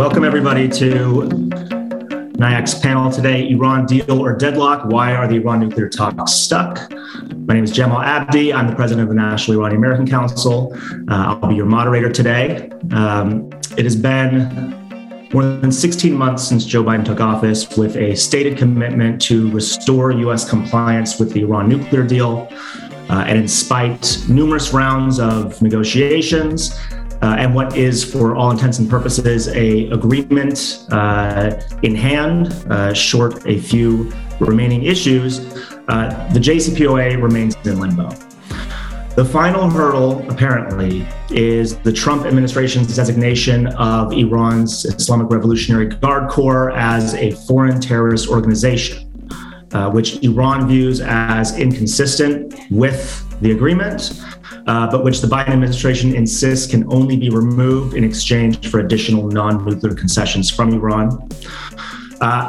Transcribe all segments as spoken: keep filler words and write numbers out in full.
Welcome, everybody, to N I A C's panel today, Iran Deal or Deadlock? Why are the Iran nuclear talks stuck? My name is Jamal Abdi. I'm the president of the National Iranian-American Council. Uh, I'll be your moderator today. Um, it has been more than sixteen months since Joe Biden took office with a stated commitment to restore U S compliance with the Iran nuclear deal. Uh, and in spite of numerous rounds of negotiations, Uh, and what is, for all intents and purposes, a agreement uh, in hand, uh, short a few remaining issues, uh, the J C P O A remains in limbo. The final hurdle, apparently, is the Trump administration's designation of Iran's Islamic Revolutionary Guard Corps as a foreign terrorist organization, uh, which Iran views as inconsistent with the agreement, Uh, but which the Biden administration insists can only be removed in exchange for additional non-nuclear concessions from Iran. Uh,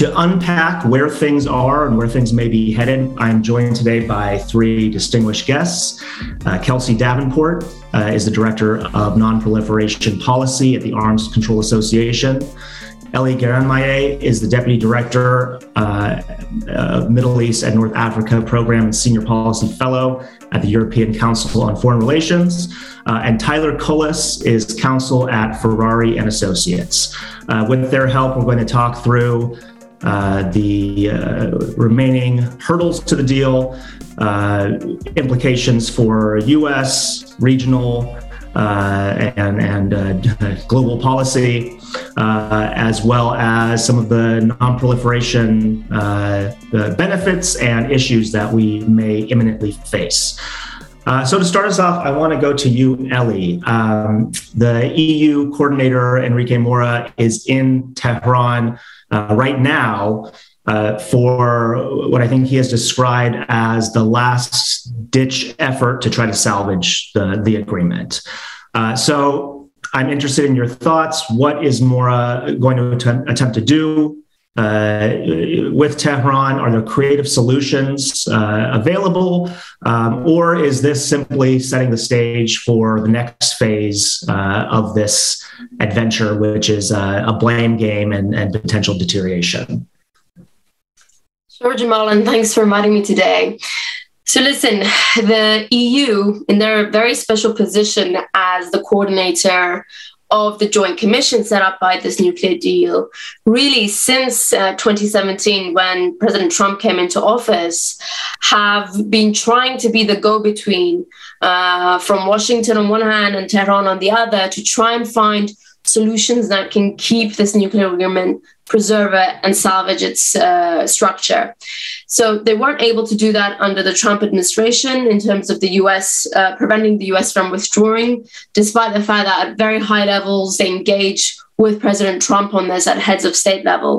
to unpack where things are and where things may be headed, I'm joined today by three distinguished guests. Uh, Kelsey Davenport uh, is the Director of Nonproliferation Policy at the Arms Control Association. Ellie Geranmayeh is the Deputy Director uh, of Middle East and North Africa Program and Senior Policy Fellow at the European Council on Foreign Relations. Uh, and Tyler Cullis is Counsel at Ferrari and Associates. Uh, with their help, we're going to talk through uh, the uh, remaining hurdles to the deal, uh, implications for U S, regional, Uh, and, and uh, global policy, uh, as well as some of the non-proliferation uh, the benefits and issues that we may imminently face. Uh, so to start us off, I want to go to you, Ellie. Um, the E U coordinator, Enrique Mora, is in Tehran uh, right now uh, for what I think he has described as the last ditch effort to try to salvage the, the agreement. Uh, so I'm interested in your thoughts. What is Mora going to attempt, attempt to do uh, with Tehran? Are there creative solutions uh, available? Um, or is this simply setting the stage for the next phase uh, of this adventure, which is uh, a blame game and, and potential deterioration? Sure, Jamal, and thanks for inviting me today. So listen, the E U, in their very special position as the coordinator of the joint commission set up by this nuclear deal, really since uh, twenty seventeen, when President Trump came into office, have been trying to be the go-between uh, from Washington on one hand and Tehran on the other to try and find solutions that can keep this nuclear agreement, preserve it, and salvage its uh, structure. So they weren't able to do that under the Trump administration in terms of the U S, uh, preventing the U S from withdrawing, despite the fact that at very high levels they engage with President Trump on this at heads of state level.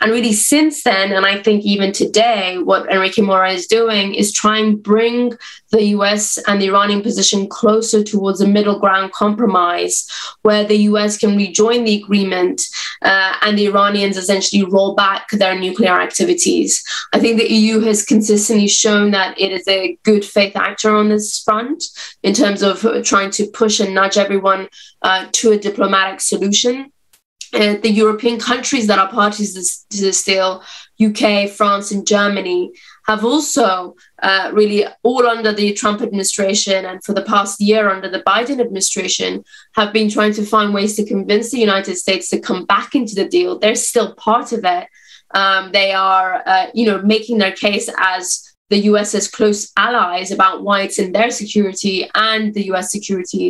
And really since then, and I think even today, what Enrique Mora is doing is trying to bring the U S and the Iranian position closer towards a middle ground compromise where the U S can rejoin the agreement uh, and the Iranians essentially roll back their nuclear activities. I think the E U has consistently shown that it is a good faith actor on this front in terms of trying to push and nudge everyone uh, to a diplomatic solution. Uh, the European countries that are parties to this deal, U K, France, and Germany, have also uh, really, all under the Trump administration and for the past year under the Biden administration, have been trying to find ways to convince the United States to come back into the deal. They're still part of it. Um, they are, uh, you know, making their case as the U S's close allies about why it's in their security and the U S security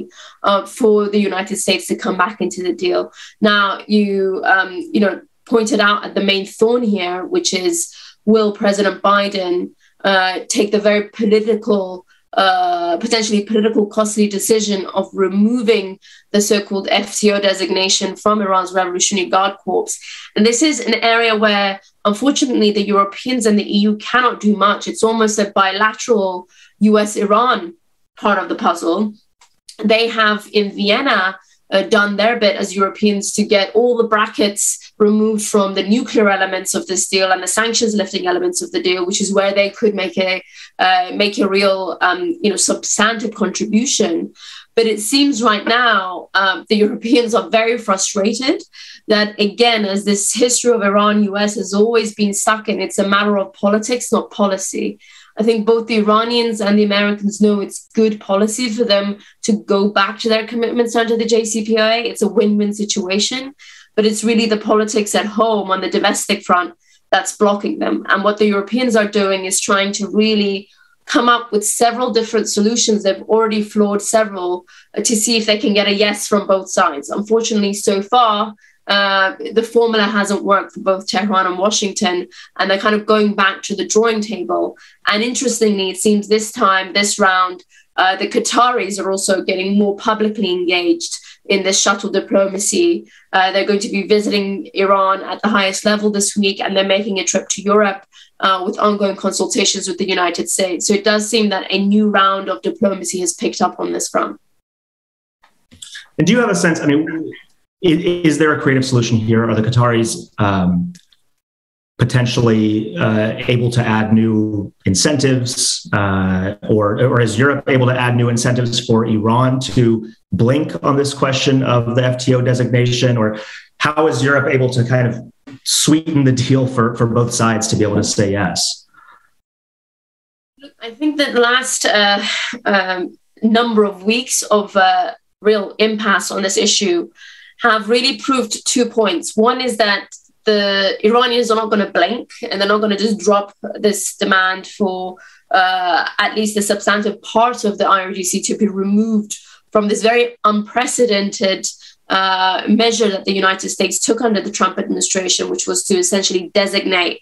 uh, for the United States to come back into the deal. Now, you, um, you know, pointed out at the main thorn here, which is, will President Biden uh, take the very political, uh, potentially political costly decision of removing the so-called F T O designation from Iran's Revolutionary Guard Corps? And this is an area where, unfortunately, the Europeans and the E U cannot do much. It's almost a bilateral U S-Iran part of the puzzle. They have in Vienna Uh, done their bit as Europeans to get all the brackets removed from the nuclear elements of this deal and the sanctions lifting elements of the deal, which is where they could make a uh, make a real um, you know substantive contribution. But it seems right now um, the Europeans are very frustrated that, again, as this history of Iran-U S has always been stuck in, it's a matter of politics, not policy. I think both the Iranians and the Americans know it's good policy for them to go back to their commitments under the J C P O A. It's a win-win situation, but it's really the politics at home on the domestic front that's blocking them. And what the Europeans are doing is trying to really come up with several different solutions. They've already floored several to see if they can get a yes from both sides. Unfortunately, so far, Uh, the formula hasn't worked for both Tehran and Washington, and they're kind of going back to the drawing table. And interestingly, it seems this time, this round, uh, the Qataris are also getting more publicly engaged in this shuttle diplomacy. Uh, they're going to be visiting Iran at the highest level this week, and they're making a trip to Europe uh, with ongoing consultations with the United States. So it does seem that a new round of diplomacy has picked up on this front. And do you have a sense, I mean, is there a creative solution here? Are the Qataris um, potentially uh, able to add new incentives, uh, or or is Europe able to add new incentives for Iran to blink on this question of the F T O designation? Or how is Europe able to kind of sweeten the deal for, for both sides to be able to say yes? Look, I think that the last uh, um, number of weeks of uh, real impasse on this issue have really proved two points. One is that the Iranians are not going to blink, and they're not going to just drop this demand for uh, at least the substantive part of the I R G C to be removed from this very unprecedented uh, measure that the United States took under the Trump administration, which was to essentially designate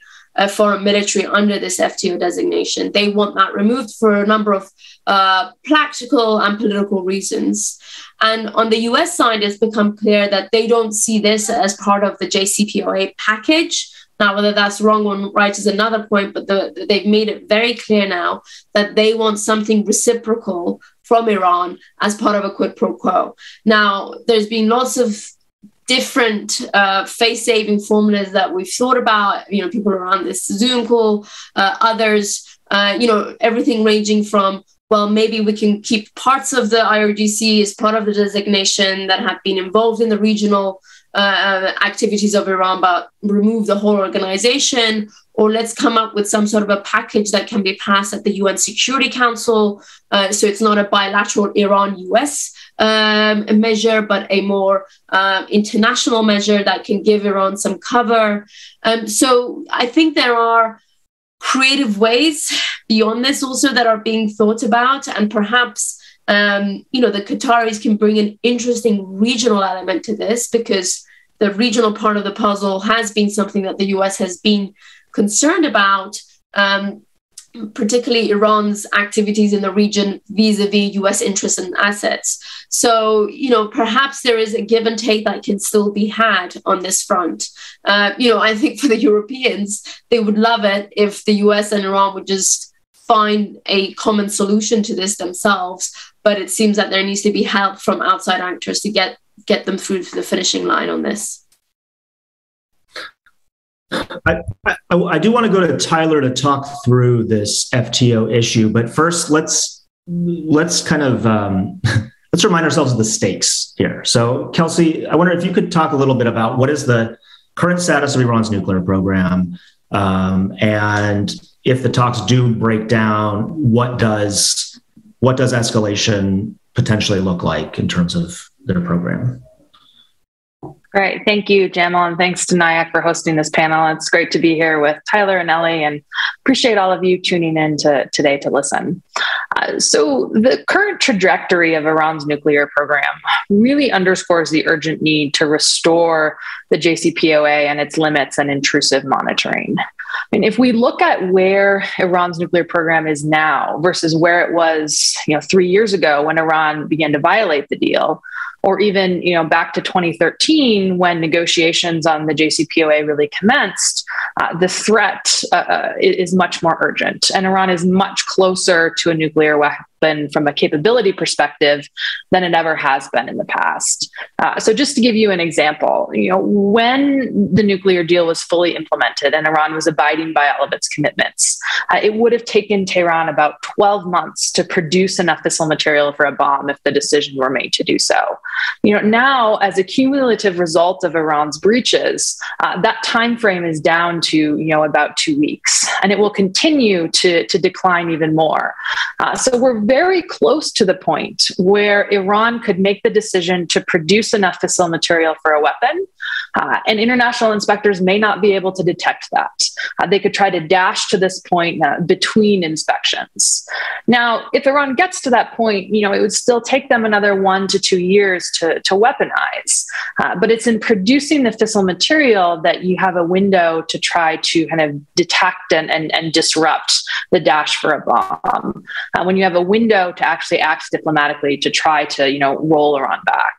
a foreign military under this F T O designation. They want that removed for a number of uh, practical and political reasons. And on the U S side, it's become clear that they don't see this as part of the J C P O A package. Now, whether that's wrong or right is another point, but the, they've made it very clear now that they want something reciprocal from Iran as part of a quid pro quo. Now, there's been lots of different uh, face-saving formulas that we've thought about, you know, people around this Zoom call, uh, others, uh, you know, everything ranging from, well, maybe we can keep parts of the I R G C as part of the designation that have been involved in the regional uh, activities of Iran, but remove the whole organization, or let's come up with some sort of a package that can be passed at the U N Security Council. Uh, so it's not a bilateral Iran-U S um, measure, but a more uh, international measure that can give Iran some cover. Um, so I think there are creative ways beyond this also that are being thought about, and perhaps um, you know, the Qataris can bring an interesting regional element to this, because the regional part of the puzzle has been something that the U S has been concerned about, um, particularly Iran's activities in the region vis-a-vis U S interests and assets. So, you know, perhaps there is a give and take that can still be had on this front. Uh, you know, I think for the Europeans, they would love it if the U S and Iran would just find a common solution to this themselves. But it seems that there needs to be help from outside actors to get, get them through to the finishing line on this. I, I, I do want to go to Tyler to talk through this F T O issue, but first let's let's kind of um, let's remind ourselves of the stakes here. So, Kelsey, I wonder if you could talk a little bit about what is the current status of Iran's nuclear program, um, and if the talks do break down, what does what does escalation potentially look like in terms of their program? Great. Thank you, Jamal, and thanks to N I A C for hosting this panel. It's great to be here with Tyler and Ellie, and appreciate all of you tuning in to today to listen. Uh, so the current trajectory of Iran's nuclear program really underscores the urgent need to restore the J C P O A and its limits and intrusive monitoring. I mean, if we look at where Iran's nuclear program is now versus where it was, you know, three years ago when Iran began to violate the deal, or even, you know, back to twenty thirteen when negotiations on the J C P O A really commenced, uh, the threat uh, is much more urgent. And Iran is much closer to a nuclear weapon from a capability perspective than it ever has been in the past. Uh, so just to give you an example, you know, when the nuclear deal was fully implemented and Iran was abiding by all of its commitments, uh, it would have taken Tehran about twelve months to produce enough fissile material for a bomb if the decision were made to do so. You know, now as a cumulative result of Iran's breaches, uh, that time frame is down to, you know, about two weeks, and it will continue to, to decline even more. Uh, so we're very close to the point where Iran could make the decision to produce enough fissile material for a weapon, uh, and international inspectors may not be able to detect that. Uh, they could try to dash to this point uh, between inspections. Now, if Iran gets to that point, you know, it would still take them another one to two years to, to weaponize. Uh, but it's in producing the fissile material that you have a window to try to kind of detect and, and, and disrupt the dash for a bomb. Uh, when you have a window to actually act diplomatically to try to, you know, roll Iran back.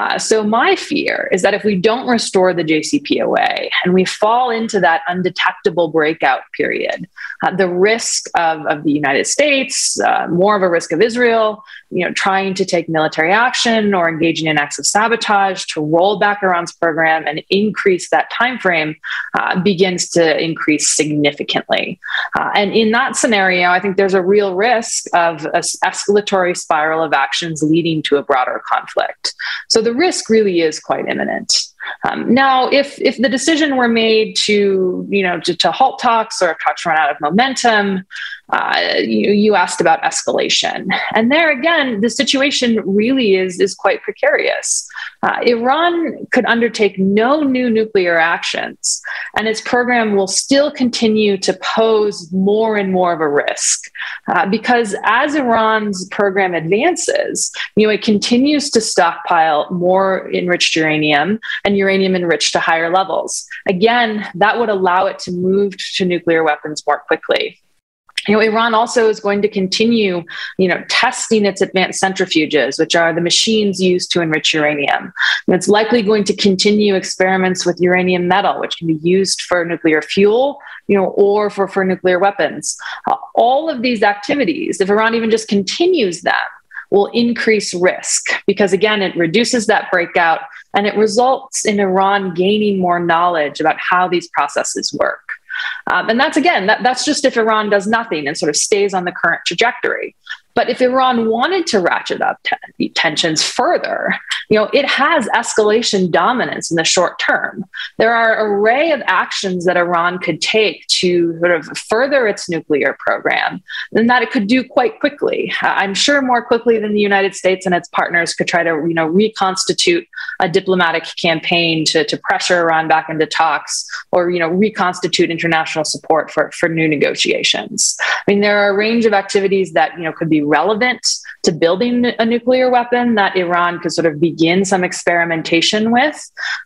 Uh, so my fear is that if we don't restore the J C P O A and we fall into that undetectable breakout period, uh, the risk of, of the United States, uh, more of a risk of Israel, you know, trying to take military action or engaging in acts of sabotage to roll back Iran's program and increase that time frame uh, begins to increase significantly. Uh, and in that scenario, I think there's a real risk of an escalatory spiral of actions leading to a broader conflict. So the risk really is quite imminent. Um, now, if if the decision were made to, you know, to, to halt talks, or if talks run out of momentum, uh, you, you asked about escalation. And there again, the situation really is, is quite precarious. Uh, Iran could undertake no new nuclear actions, and its program will still continue to pose more and more of a risk. Uh, because as Iran's program advances, you know, it continues to stockpile more enriched uranium and uranium enriched to higher levels. Again, that would allow it to move to nuclear weapons more quickly. You know, Iran also is going to continue, you know, testing its advanced centrifuges, which are the machines used to enrich uranium. And it's likely going to continue experiments with uranium metal, which can be used for nuclear fuel, you know, or for, for nuclear weapons. Uh, all of these activities, if Iran even just continues them, will increase risk because, again, it reduces that breakout and it results in Iran gaining more knowledge about how these processes work. Um, and that's, again, that, that's just if Iran does nothing and sort of stays on the current trajectory. But if Iran wanted to ratchet up t- tensions further, you know, it has escalation dominance in the short term. There are an array of actions that Iran could take to sort of further its nuclear program, and that it could do quite quickly. Uh, I'm sure more quickly than the United States and its partners could try to, you know, reconstitute a diplomatic campaign to, to pressure Iran back into talks, or, you know, reconstitute international support for, for new negotiations. I mean, there are a range of activities that, you know, could be relevant to building a nuclear weapon that Iran could sort of begin some experimentation with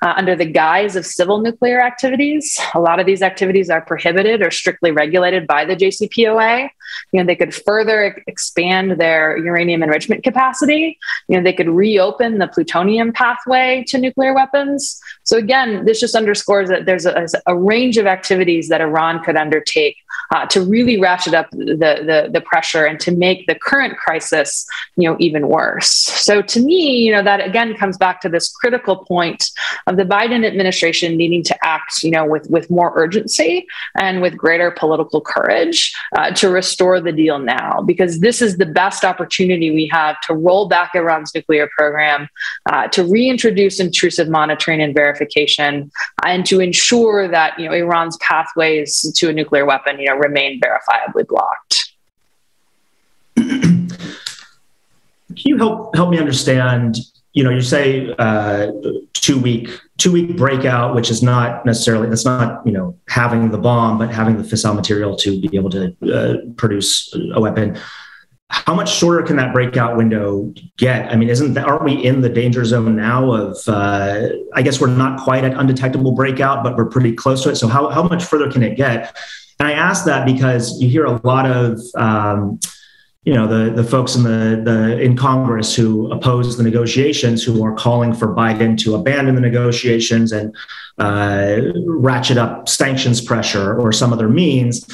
uh, under the guise of civil nuclear activities. A lot of these activities are prohibited or strictly regulated by the J C P O A. You know, they could further expand their uranium enrichment capacity. You know, they could reopen the plutonium pathway to nuclear weapons. So again, this just underscores that there's a, a range of activities that Iran could undertake uh, to really ratchet up the, the, the pressure and to make the current crisis, you know, even worse. So to me, you know, that again comes back to this critical point of the Biden administration needing to act, you know, with, with more urgency and with greater political courage uh, to restore the deal now, because this is the best opportunity we have to roll back Iran's nuclear program, uh, to reintroduce intrusive monitoring and verification, and to ensure that, you know, Iran's pathways to a nuclear weapon, you know, remain verifiably blocked. Can you help help me understand, you know, you say uh, two week, two week breakout, which is not necessarily, that's not, you know, having the bomb, but having the fissile material to be able to uh, produce a weapon. How much shorter can that breakout window get? I mean, isn't that, aren't we in the danger zone now of, uh, I guess we're not quite at undetectable breakout, but we're pretty close to it. So how, how much further can it get? And I ask that because you hear a lot of, um, you know, the, the folks in the, the in Congress who oppose the negotiations, who are calling for Biden to abandon the negotiations and uh, ratchet up sanctions pressure or some other means,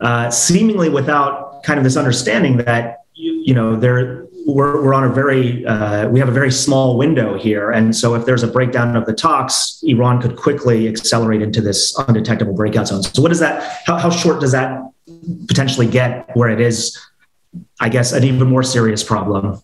uh, seemingly without kind of this understanding that, you, you know, there we're, we're on a very, uh, we have a very small window here. And so if there's a breakdown of the talks, Iran could quickly accelerate into this undetectable breakout zone. So what is that, how, how short does that potentially get where it is, I guess, an even more serious problem?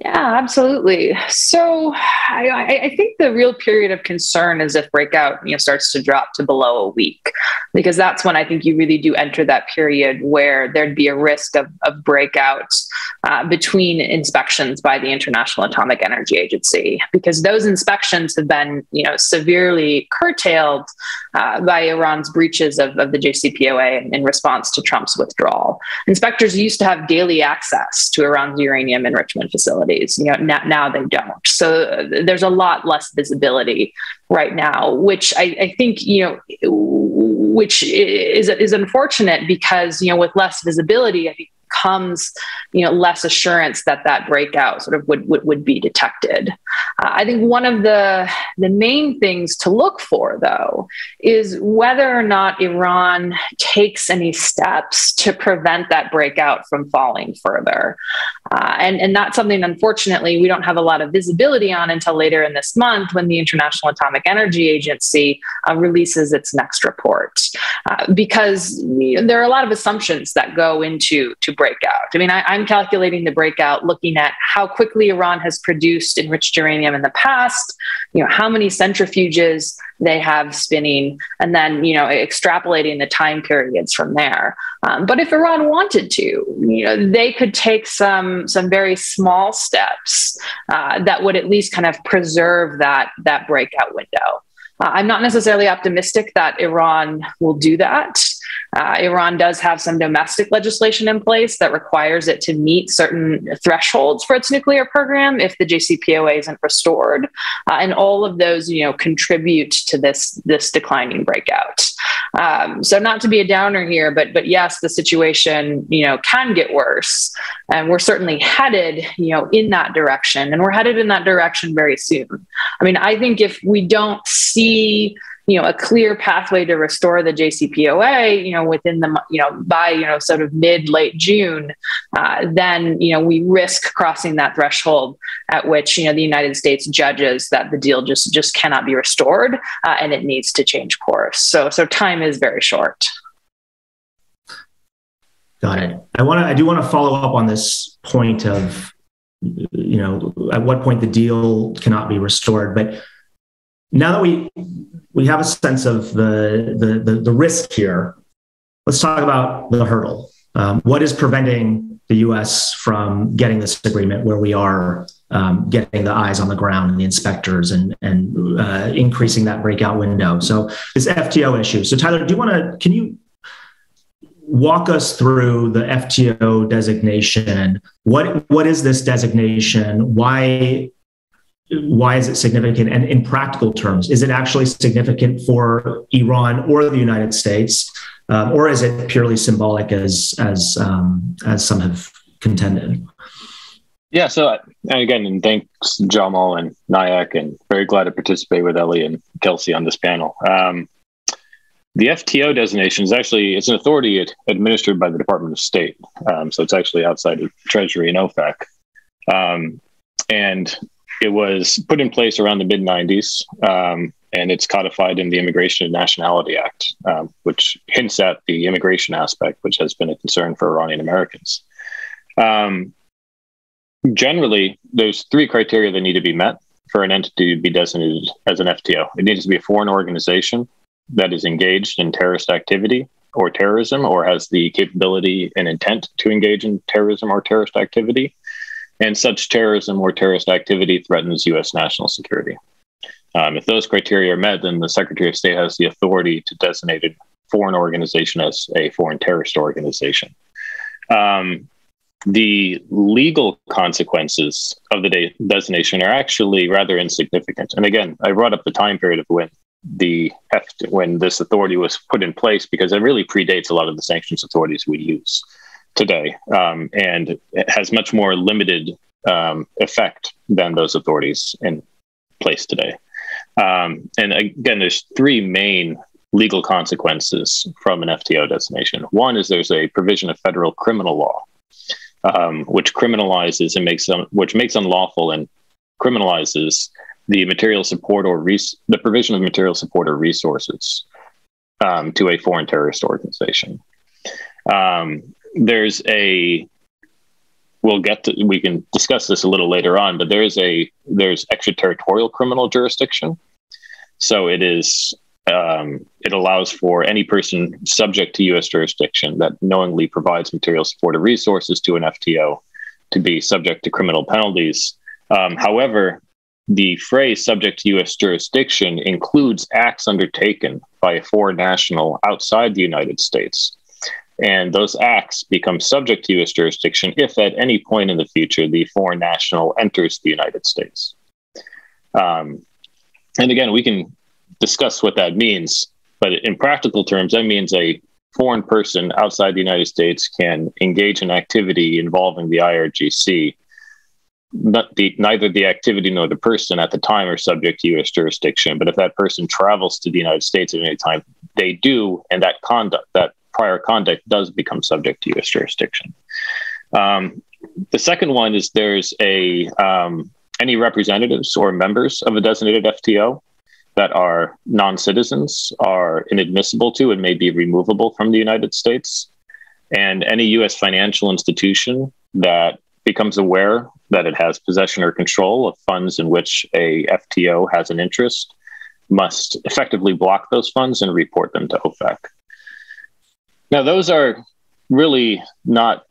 Yeah, absolutely. So I, I think the real period of concern is if breakout, you know, starts to drop to below a week, because that's when I think you really do enter that period where there'd be a risk of, of breakout uh, between inspections by the International Atomic Energy Agency, because those inspections have been, you know, severely curtailed uh, by Iran's breaches of, of the J C P O A in response to Trump's withdrawal. Inspectors used to have daily access to Iran's uranium enrichment facility. You know, now, now they don't. So there's a lot less visibility right now, which I, I think, you know, which is is unfortunate, because, you know, with less visibility, I think comes, you know, less assurance that that breakout sort of would would, would be detected. Uh, I think one of the the main things to look for, though, is whether or not Iran takes any steps to prevent that breakout from falling further. Uh, and, and that's something, unfortunately, we don't have a lot of visibility on until later in this month, when the International Atomic Energy Agency uh, releases its next report. Uh, because you know, there are a lot of assumptions that go into to breakout. I mean, I, I'm calculating the breakout looking at how quickly Iran has produced enriched uranium in the past, you know, how many centrifuges they have spinning, and then, you know, extrapolating the time periods from there. Um, but if Iran wanted to, you know, they could take some some very small steps uh, that would at least kind of preserve that that breakout window. Uh, I'm not necessarily optimistic that Iran will do that. Uh, Iran does have some domestic legislation in place that requires it to meet certain thresholds for its nuclear program if the J C P O A isn't restored. Uh, and all of those, you know, contribute to this, this declining breakout. Um, so not to be a downer here, but, but yes, the situation, you know, can get worse, and we're certainly headed, you know, in that direction, and we're headed in that direction very soon. I mean, I think if we don't see, you know, a clear pathway to restore the J C P O A, you know, within the, you know, by, you know, sort of mid, late June, uh, then, you know, we risk crossing that threshold at which, you know, the United States judges that the deal just, just cannot be restored, uh, and it needs to change course. So, so time is very short. Got it. I want to, I do want to follow up on this point of, you know, at what point the deal cannot be restored, but now that we we have a sense of the the the, the risk here, let's talk about the hurdle. Um, what is preventing the U S from getting this agreement where we are um, getting the eyes on the ground and the inspectors and and uh, increasing that breakout window? So this F T O issue. So Tyler, do you want to? Can you walk us through the F T O designation? What what is this designation? Why? Why is it significant? And in practical terms, is it actually significant for Iran or the United States, um, or is it purely symbolic, as as um, as some have contended? Yeah. So and again, and thanks Jamal and Nayak, and very glad to participate with Ellie and Kelsey on this panel. Um, the F T O designation is actually it's an authority administered by the Department of State, um, so it's actually outside of Treasury and O FAC, um, and it was put in place around the mid nineties, um, and it's codified in the Immigration and Nationality Act, um, which hints at the immigration aspect, which has been a concern for Iranian Americans. Um, generally, there's three criteria that need to be met for an entity to be designated as an F T O. It needs to be a foreign organization that is engaged in terrorist activity or terrorism, or has the capability and intent to engage in terrorism or terrorist activity, and such terrorism or terrorist activity threatens U S national security. Um, if those criteria are met, then the Secretary of State has the authority to designate a foreign organization as a foreign terrorist organization. Um, the legal consequences of the de- designation are actually rather insignificant. And again, I brought up the time period of when the F- when this authority was put in place, because it really predates a lot of the sanctions authorities we use. today, um, and it has much more limited um, effect than those authorities in place today. Um, and again, there's three main legal consequences from an F T O designation. One is there's a provision of federal criminal law, um, which criminalizes and makes um, which makes unlawful and criminalizes the material support or res- the provision of material support or resources um, to a foreign terrorist organization. Um, there's a we'll get to we can discuss this a little later on, but there is a there's extraterritorial criminal jurisdiction. So it is. Um, it allows for any person subject to U S jurisdiction that knowingly provides material support or resources to an F T O to be subject to criminal penalties. Um, however, the phrase subject to U S jurisdiction includes acts undertaken by a foreign national outside the United States. And those acts become subject to U S jurisdiction if at any point in the future the foreign national enters the United States. Um, and again, we can discuss what that means, but in practical terms, that means a foreign person outside the United States can engage in activity involving the I R G C. Not the, neither the activity nor the person at the time are subject to U S jurisdiction, but if that person travels to the United States at any time, they do, and that conduct, that prior conduct does become subject to U S jurisdiction. Um, the second one is there's a um, any representatives or members of a designated F T O that are non-citizens are inadmissible to and may be removable from the United States. And any U S financial institution that becomes aware that it has possession or control of funds in which a F T O has an interest must effectively block those funds and report them to O FAC. Now, those are really not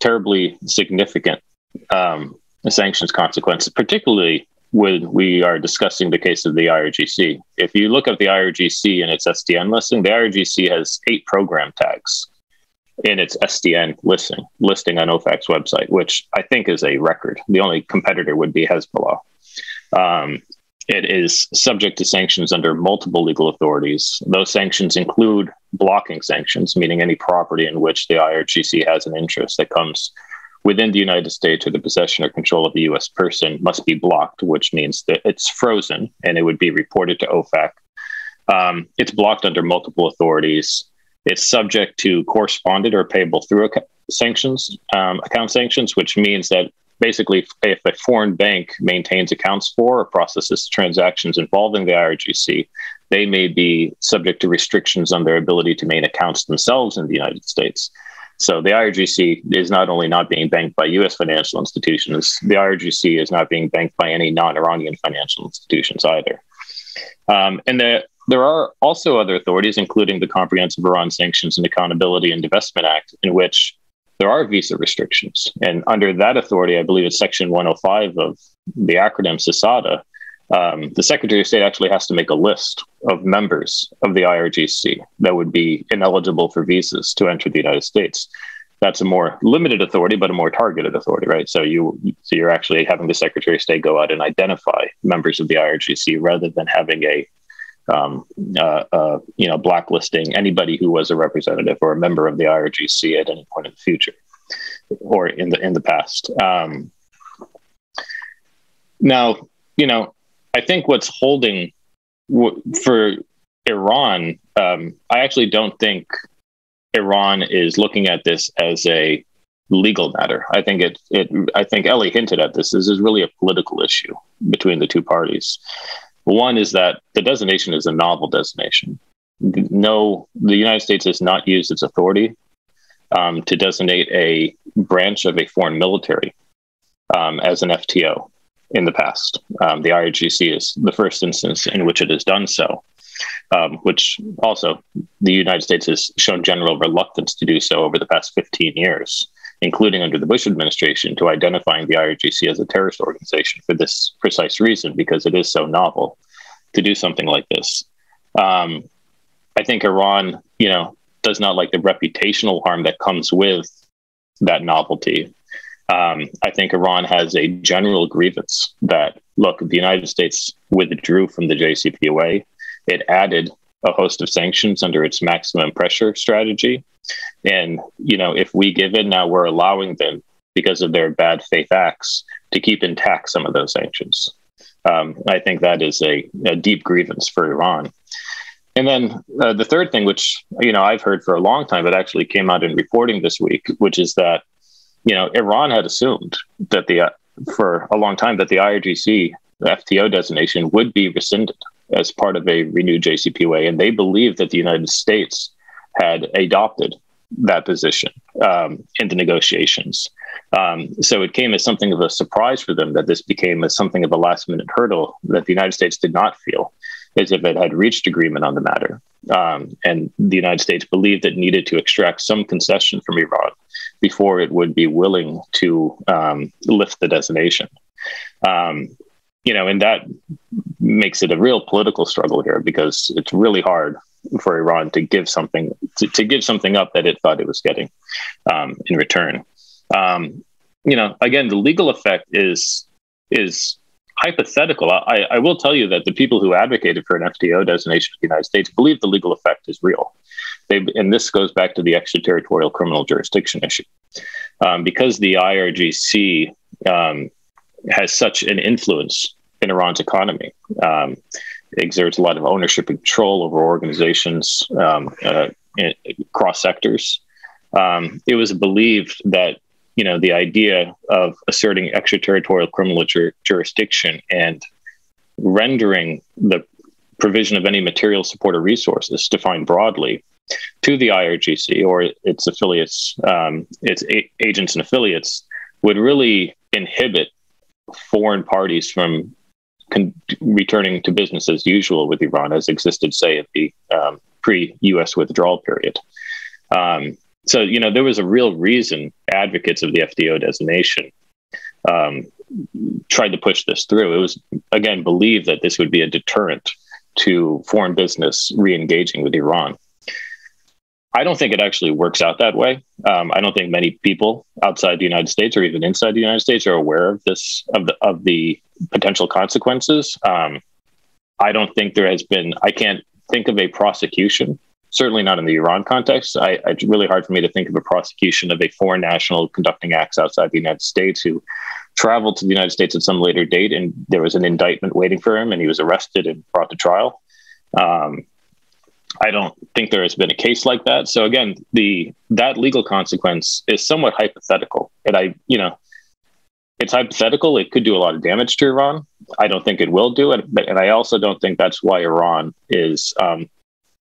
terribly significant um, sanctions consequences, particularly when we are discussing the case of the I R G C. If you look at the I R G C and its S D N listing, the I R G C has eight program tags in its S D N listing listing on O FAC's website, which I think is a record. The only competitor would be Hezbollah. Um, it is subject to sanctions under multiple legal authorities. Those sanctions include blocking sanctions, meaning any property in which the I R G C has an interest that comes within the United States or the possession or control of a U S person must be blocked, which means that it's frozen and it would be reported to O FAC. Um, it's blocked under multiple authorities. It's subject to corresponded or payable through account sanctions, um, account sanctions, which means that basically if a foreign bank maintains accounts for or processes transactions involving the I R G C, they may be subject to restrictions on their ability to maintain accounts themselves in the United States. So the I R G C is not only not being banked by U S financial institutions, the I R G C is not being banked by any non-Iranian financial institutions either. Um, and the, there are also other authorities, including the Comprehensive Iran Sanctions and Accountability and Divestment Act, in which there are visa restrictions. And under that authority, I believe it's Section one oh five of the acronym CISADA, um, the Secretary of State actually has to make a list of members of the I R G C that would be ineligible for visas to enter the United States. That's a more limited authority, but a more targeted authority, right? So you, so you're actually having the Secretary of State go out and identify members of the I R G C rather than having a, um, uh, uh, you know, blacklisting anybody who was a representative or a member of the I R G C at any point in the future or in the in the past. Um, now, you know. I think what's holding w- for Iran, um, I actually don't think Iran is looking at this as a legal matter. I think it. it I think Ellie hinted at this. This is really a political issue between the two parties. One is that the designation is a novel designation. No, the United States has not used its authority um, to designate a branch of a foreign military um, as an F T O. In the past, um, the I R G C is the first instance in which it has done so, um, which also the United States has shown general reluctance to do so over the past fifteen years, including under the Bush administration, to identifying the I R G C as a terrorist organization for this precise reason, because it is so novel to do something like this. Um, I think Iran, you know, does not like the reputational harm that comes with that novelty. Um, I think Iran has a general grievance that, look, the United States withdrew from the J C P O A. It added a host of sanctions under its maximum pressure strategy, And, you know, if we give in now, we're allowing them, because of their bad faith acts, to keep intact some of those sanctions. Um, I think that is a, a deep grievance for Iran. And then uh, the third thing, which, you know, I've heard for a long time, but actually came out in reporting this week, which is that, you know, Iran had assumed that the, uh, for a long time, that the I R G C, the F T O designation would be rescinded as part of a renewed J C P O A. And they believed that the United States had adopted that position um, in the negotiations. Um, so it came as something of a surprise for them that this became as something of a last minute hurdle that the United States did not feel as if it had reached agreement on the matter. Um, and the United States believed it needed to extract some concession from Iran before it would be willing to um, lift the designation. Um, you know, and that makes it a real political struggle here, because it's really hard for Iran to give something to, to give something up that it thought it was getting um, in return. Um, you know, again, the legal effect is is hypothetical. I, I will tell you that the people who advocated for an F T O designation of the United States believe the legal effect is real. They, and this goes back to the extraterritorial criminal jurisdiction issue, um, because the I R G C um, has such an influence in Iran's economy. Um, exerts a lot of ownership and control over organizations um, uh, across sectors. Um, it was believed that, you know, the idea of asserting extraterritorial criminal jur- jurisdiction and rendering the provision of any material support or resources defined broadly to the I R G C or its affiliates, um, its a- agents and affiliates, would really inhibit foreign parties from Con- returning to business as usual with Iran, as existed, say, at the um, pre-U S withdrawal period. Um, so, you know, there was a real reason advocates of the F T O designation um, tried to push this through. It was, again, believed that this would be a deterrent to foreign business re-engaging with Iran. I don't think it actually works out that way. Um, I don't think many people outside the United States or even inside the United States are aware of this, of the, of the potential consequences. Um, I don't think there has been, I can't think of a prosecution, certainly not in the Iran context. I, it's really hard for me to think of a prosecution of a foreign national conducting acts outside the United States who traveled to the United States at some later date, and there was an indictment waiting for him and he was arrested and brought to trial. Um, I don't think there has been a case like that. So again, the that legal consequence is somewhat hypothetical. And I, you know, it's hypothetical. It could do a lot of damage to Iran. I don't think it will do it. But, and I also don't think that's why Iran is um,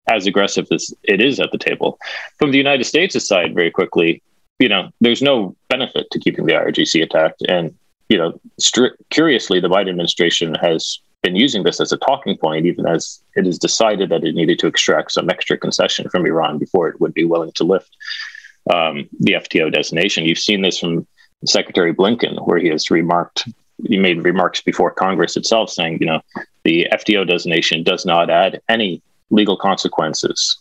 as aggressive as it is at the table. From the United States' side, very quickly, you know, there's no benefit to keeping the I R G C intact. And, you know, stri- curiously, the Biden administration has been using this as a talking point, even as it is decided that it needed to extract some extra concession from Iran before it would be willing to lift um, the F T O designation. You've seen this from Secretary Blinken, where he has remarked, he made remarks before Congress itself saying, you know, the F T O designation does not add any legal consequences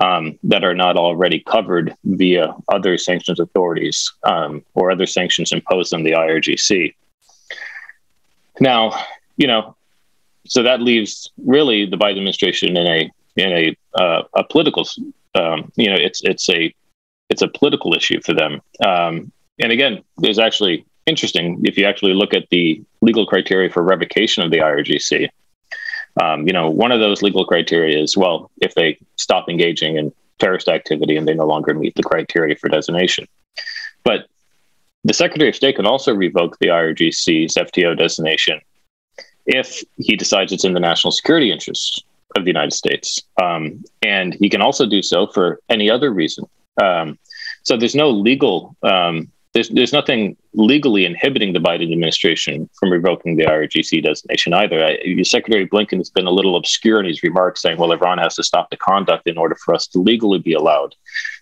um, that are not already covered via other sanctions authorities um, or other sanctions imposed on the I R G C. Now, you know, so that leaves really the Biden administration in a in a uh, a political um, you know it's it's a it's a political issue for them. Um, and again, it's actually interesting if you actually look at the legal criteria for revocation of the I R G C. Um, you know, one of those legal criteria is, well, if they stop engaging in terrorist activity and they no longer meet the criteria for designation. But the Secretary of State can also revoke the I R G C's F T O designation if he decides it's in the national security interests of the United States. Um, and he can also do so for any other reason. Um, so there's no legal, um, there's, there's nothing legally inhibiting the Biden administration from revoking the I R G C designation either. I, Secretary Blinken has been a little obscure in his remarks saying, well, Iran has to stop the conduct in order for us to legally be allowed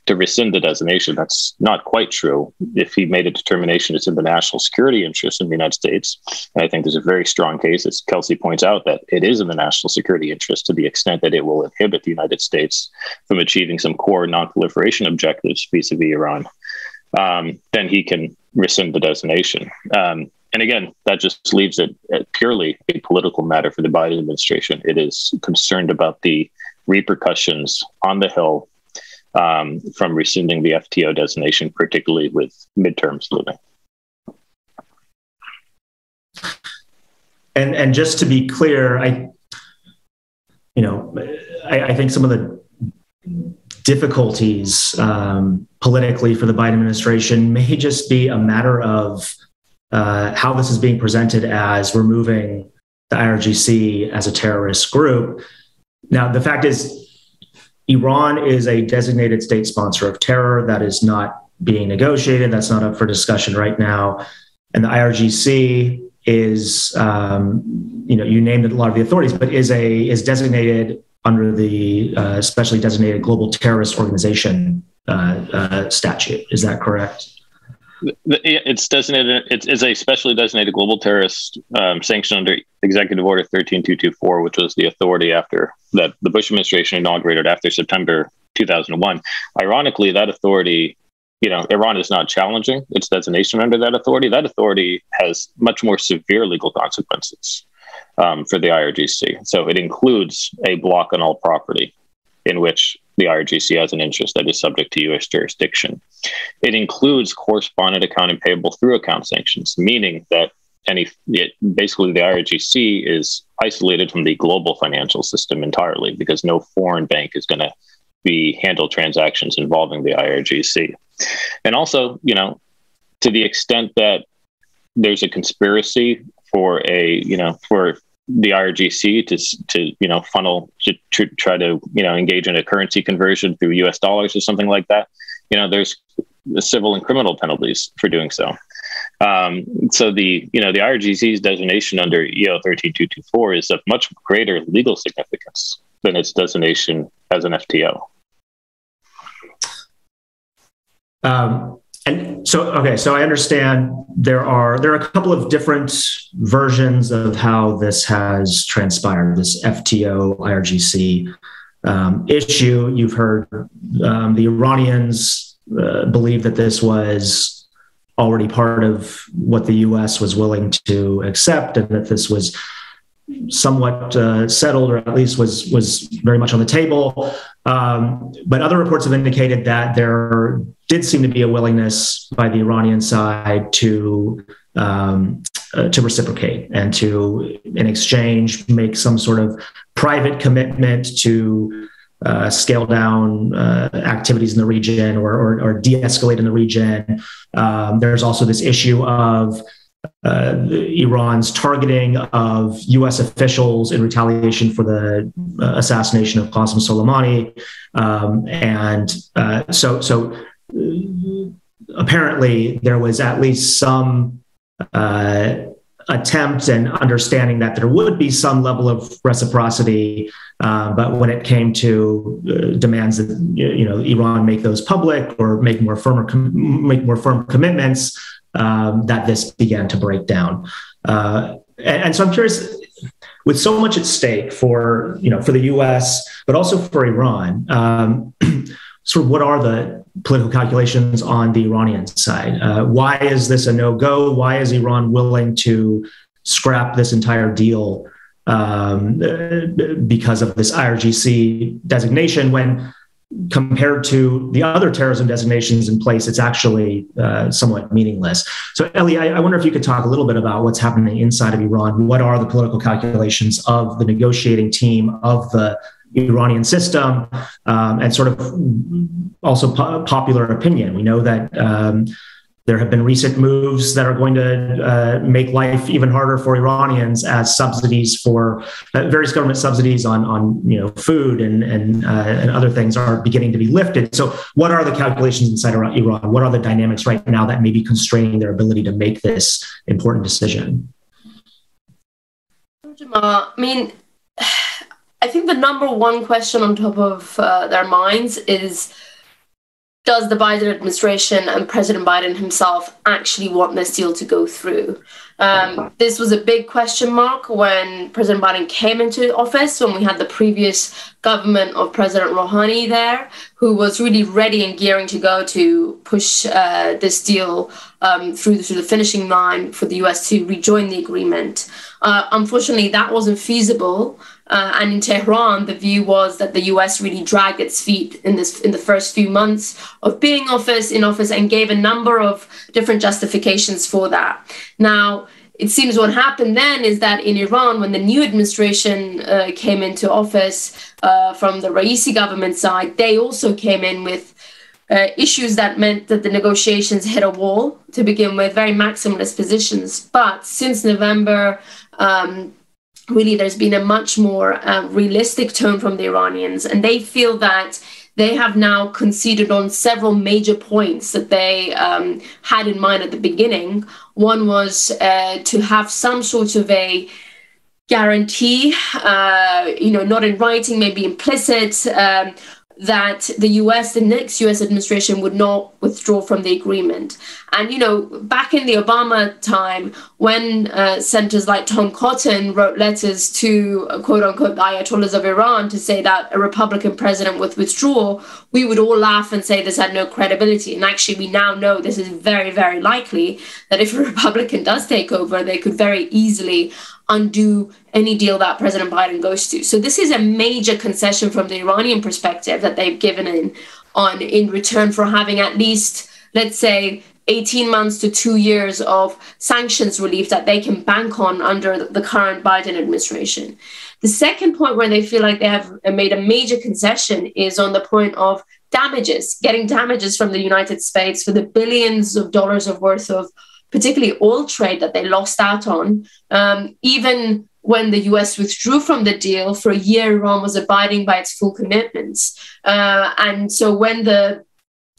to rescind the designation. That's not quite true. If he made a determination it's in the national security interest in the United States, and I think there's a very strong case, as Kelsey points out, that it is in the national security interest to the extent that it will inhibit the United States from achieving some core non-proliferation objectives vis-a-vis Iran, um, then he can rescind the designation. Um, and again, that just leaves it purely a political matter for the Biden administration. It is concerned about the repercussions on the Hill um, from rescinding the F T O designation, particularly with midterms looming. And and just to be clear, I, you know, I, I think some of the difficulties um, politically for the Biden administration may just be a matter of uh, how this is being presented as removing the I R G C as a terrorist group. Now, the fact is, Iran is a designated state sponsor of terror. That is not being negotiated. That's not up for discussion right now. And the I R G C is, um, you know, you named a lot of the authorities, but is a is designated under the uh, specially designated global terrorist organization uh, uh, statute. Is that correct? It's designated. It is a specially designated global terrorist um, sanctioned under Executive Order one three two two four, which was the authority after that the Bush administration inaugurated after September two thousand one. Ironically, that authority, you know, Iran is not challenging its designation under that authority. That authority has much more severe legal consequences um, for the I R G C. So it includes a block on all property in which the I R G C has an interest that is subject to U S jurisdiction. It includes correspondent account and payable through account sanctions, meaning that any it, basically the I R G C is isolated from the global financial system entirely because no foreign bank is going to be handle transactions involving the I R G C. And also, you know, to the extent that there's a conspiracy for a, you know, for the I R G C to, to you know, funnel, to, to try to, you know, engage in a currency conversion through U S dollars or something like that, you know, there's civil and criminal penalties for doing so. Um, so the, you know, the I R G C's designation under E O one three two two four is of much greater legal significance than its designation as an F T O. Um, and so, okay, so I understand there are there are a couple of different versions of how this has transpired, this F T O, I R G C um, issue. You've heard um, the Iranians uh, believe that this was already part of what the U S was willing to accept and that this was somewhat uh, settled, or at least was was very much on the table. Um, but other reports have indicated that there did seem to be a willingness by the Iranian side to um, uh, to reciprocate and to, in exchange, make some sort of private commitment to uh, scale down uh, activities in the region or, or, or de-escalate in the region. Um, there's also this issue of Uh, Iran's targeting of U S officials in retaliation for the uh, assassination of Qasem Soleimani. Um, and uh, so, so apparently there was at least some uh, attempt and understanding that there would be some level of reciprocity. Uh, but when it came to uh, demands that, you know, Iran make those public or make more firmer, com- make more firm commitments, Um, that this began to break down. Uh, and, and so I'm curious, with so much at stake for, you know, for the U S, but also for Iran, um, sort of what are the political calculations on the Iranian side? Uh, why is this a no-go? Why is Iran willing to scrap this entire deal um, because of this I R G C designation when, compared to the other terrorism designations in place, it's actually uh, somewhat meaningless. So, Ellie, I, I wonder if you could talk a little bit about what's happening inside of Iran. What are the political calculations of the negotiating team of the Iranian system um, and sort of also po- popular opinion? We know that um, there have been recent moves that are going to uh, make life even harder for Iranians as subsidies for uh, various government subsidies on, on you know, food and and, uh, and other things are beginning to be lifted. So what are the calculations inside Iran? What are the dynamics right now that may be constraining their ability to make this important decision? Jamal, I mean, I think the number one question on top of uh, their minds is, does the Biden administration and President Biden himself actually want this deal to go through? Um, this was a big question mark when President Biden came into office, when we had the previous government of President Rouhani there, who was really ready and gearing to go to push uh, this deal um, through to the finishing line for the U S to rejoin the agreement. Uh, unfortunately, that wasn't feasible. Uh, and in Tehran, the view was that the U S really dragged its feet in this in the first few months of being office in office and gave a number of different justifications for that. Now, it seems what happened then is that in Iran, when the new administration uh, came into office uh, from the Raisi government side, they also came in with uh, issues that meant that the negotiations hit a wall to begin with, very maximalist positions. But since November, um, really, there's been a much more uh, realistic tone from the Iranians, and they feel that they have now conceded on several major points that they um, had in mind at the beginning. One was uh, to have some sort of a guarantee, uh, you know, not in writing, maybe implicit, um, that the U S, the next U S administration would not withdraw from the agreement. And, you know, back in the Obama time, when uh, senators like Tom Cotton wrote letters to, uh, quote unquote, the Ayatollahs of Iran to say that a Republican president would withdraw, we would all laugh and say this had no credibility. And actually, we now know this is very, very likely that if a Republican does take over, they could very easily undo any deal that President Biden goes to. So this is a major concession from the Iranian perspective that they've given in on in return for having at least, let's say, eighteen months to two years of sanctions relief that they can bank on under the current Biden administration. The second point where they feel like they have made a major concession is on the point of damages, getting damages from the United States for the billions of dollars of worth of particularly oil trade that they lost out on. Um, even when the U S withdrew from the deal, for a year, Iran was abiding by its full commitments. Uh, and so when the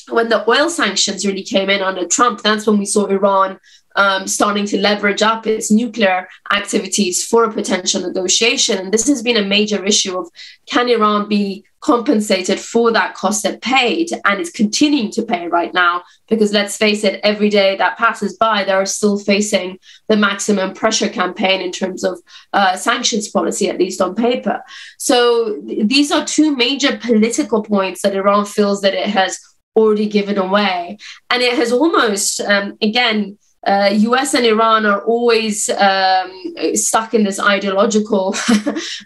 when the oil sanctions really came in under Trump, that's when we saw Iran um, starting to leverage up its nuclear activities for a potential negotiation. And this has been a major issue of, can Iran be compensated for that cost it paid? And it's continuing to pay right now, because let's face it, every day that passes by, they are still facing the maximum pressure campaign in terms of uh, sanctions policy, at least on paper. So th- these are two major political points that Iran feels that it has already given away. And it has almost, um, again, uh, U S and Iran are always um, stuck in this ideological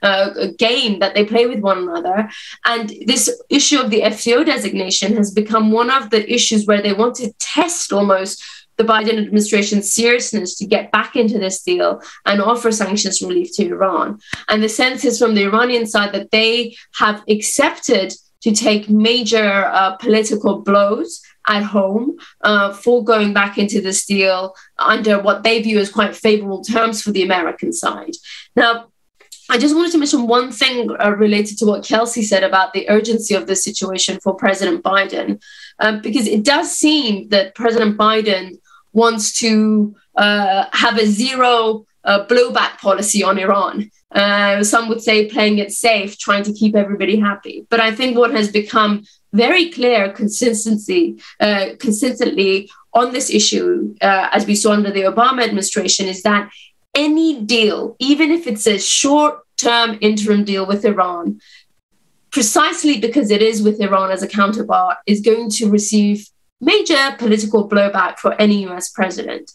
uh, game that they play with one another. And this issue of the F T O designation has become one of the issues where they want to test almost the Biden administration's seriousness to get back into this deal and offer sanctions relief to Iran. And the sense is from the Iranian side that they have accepted to take major uh, political blows at home uh, for going back into this deal under what they view as quite favorable terms for the American side. Now, I just wanted to mention one thing uh, related to what Kelsey said about the urgency of this situation for President Biden, uh, because it does seem that President Biden wants to uh, have a zero uh, blowback policy on Iran. Uh, some would say playing it safe, trying to keep everybody happy. But I think what has become very clear consistency, uh, consistently on this issue, uh, as we saw under the Obama administration, is that any deal, even if it's a short-term interim deal with Iran, precisely because it is with Iran as a counterpart, is going to receive major political blowback for any U S president.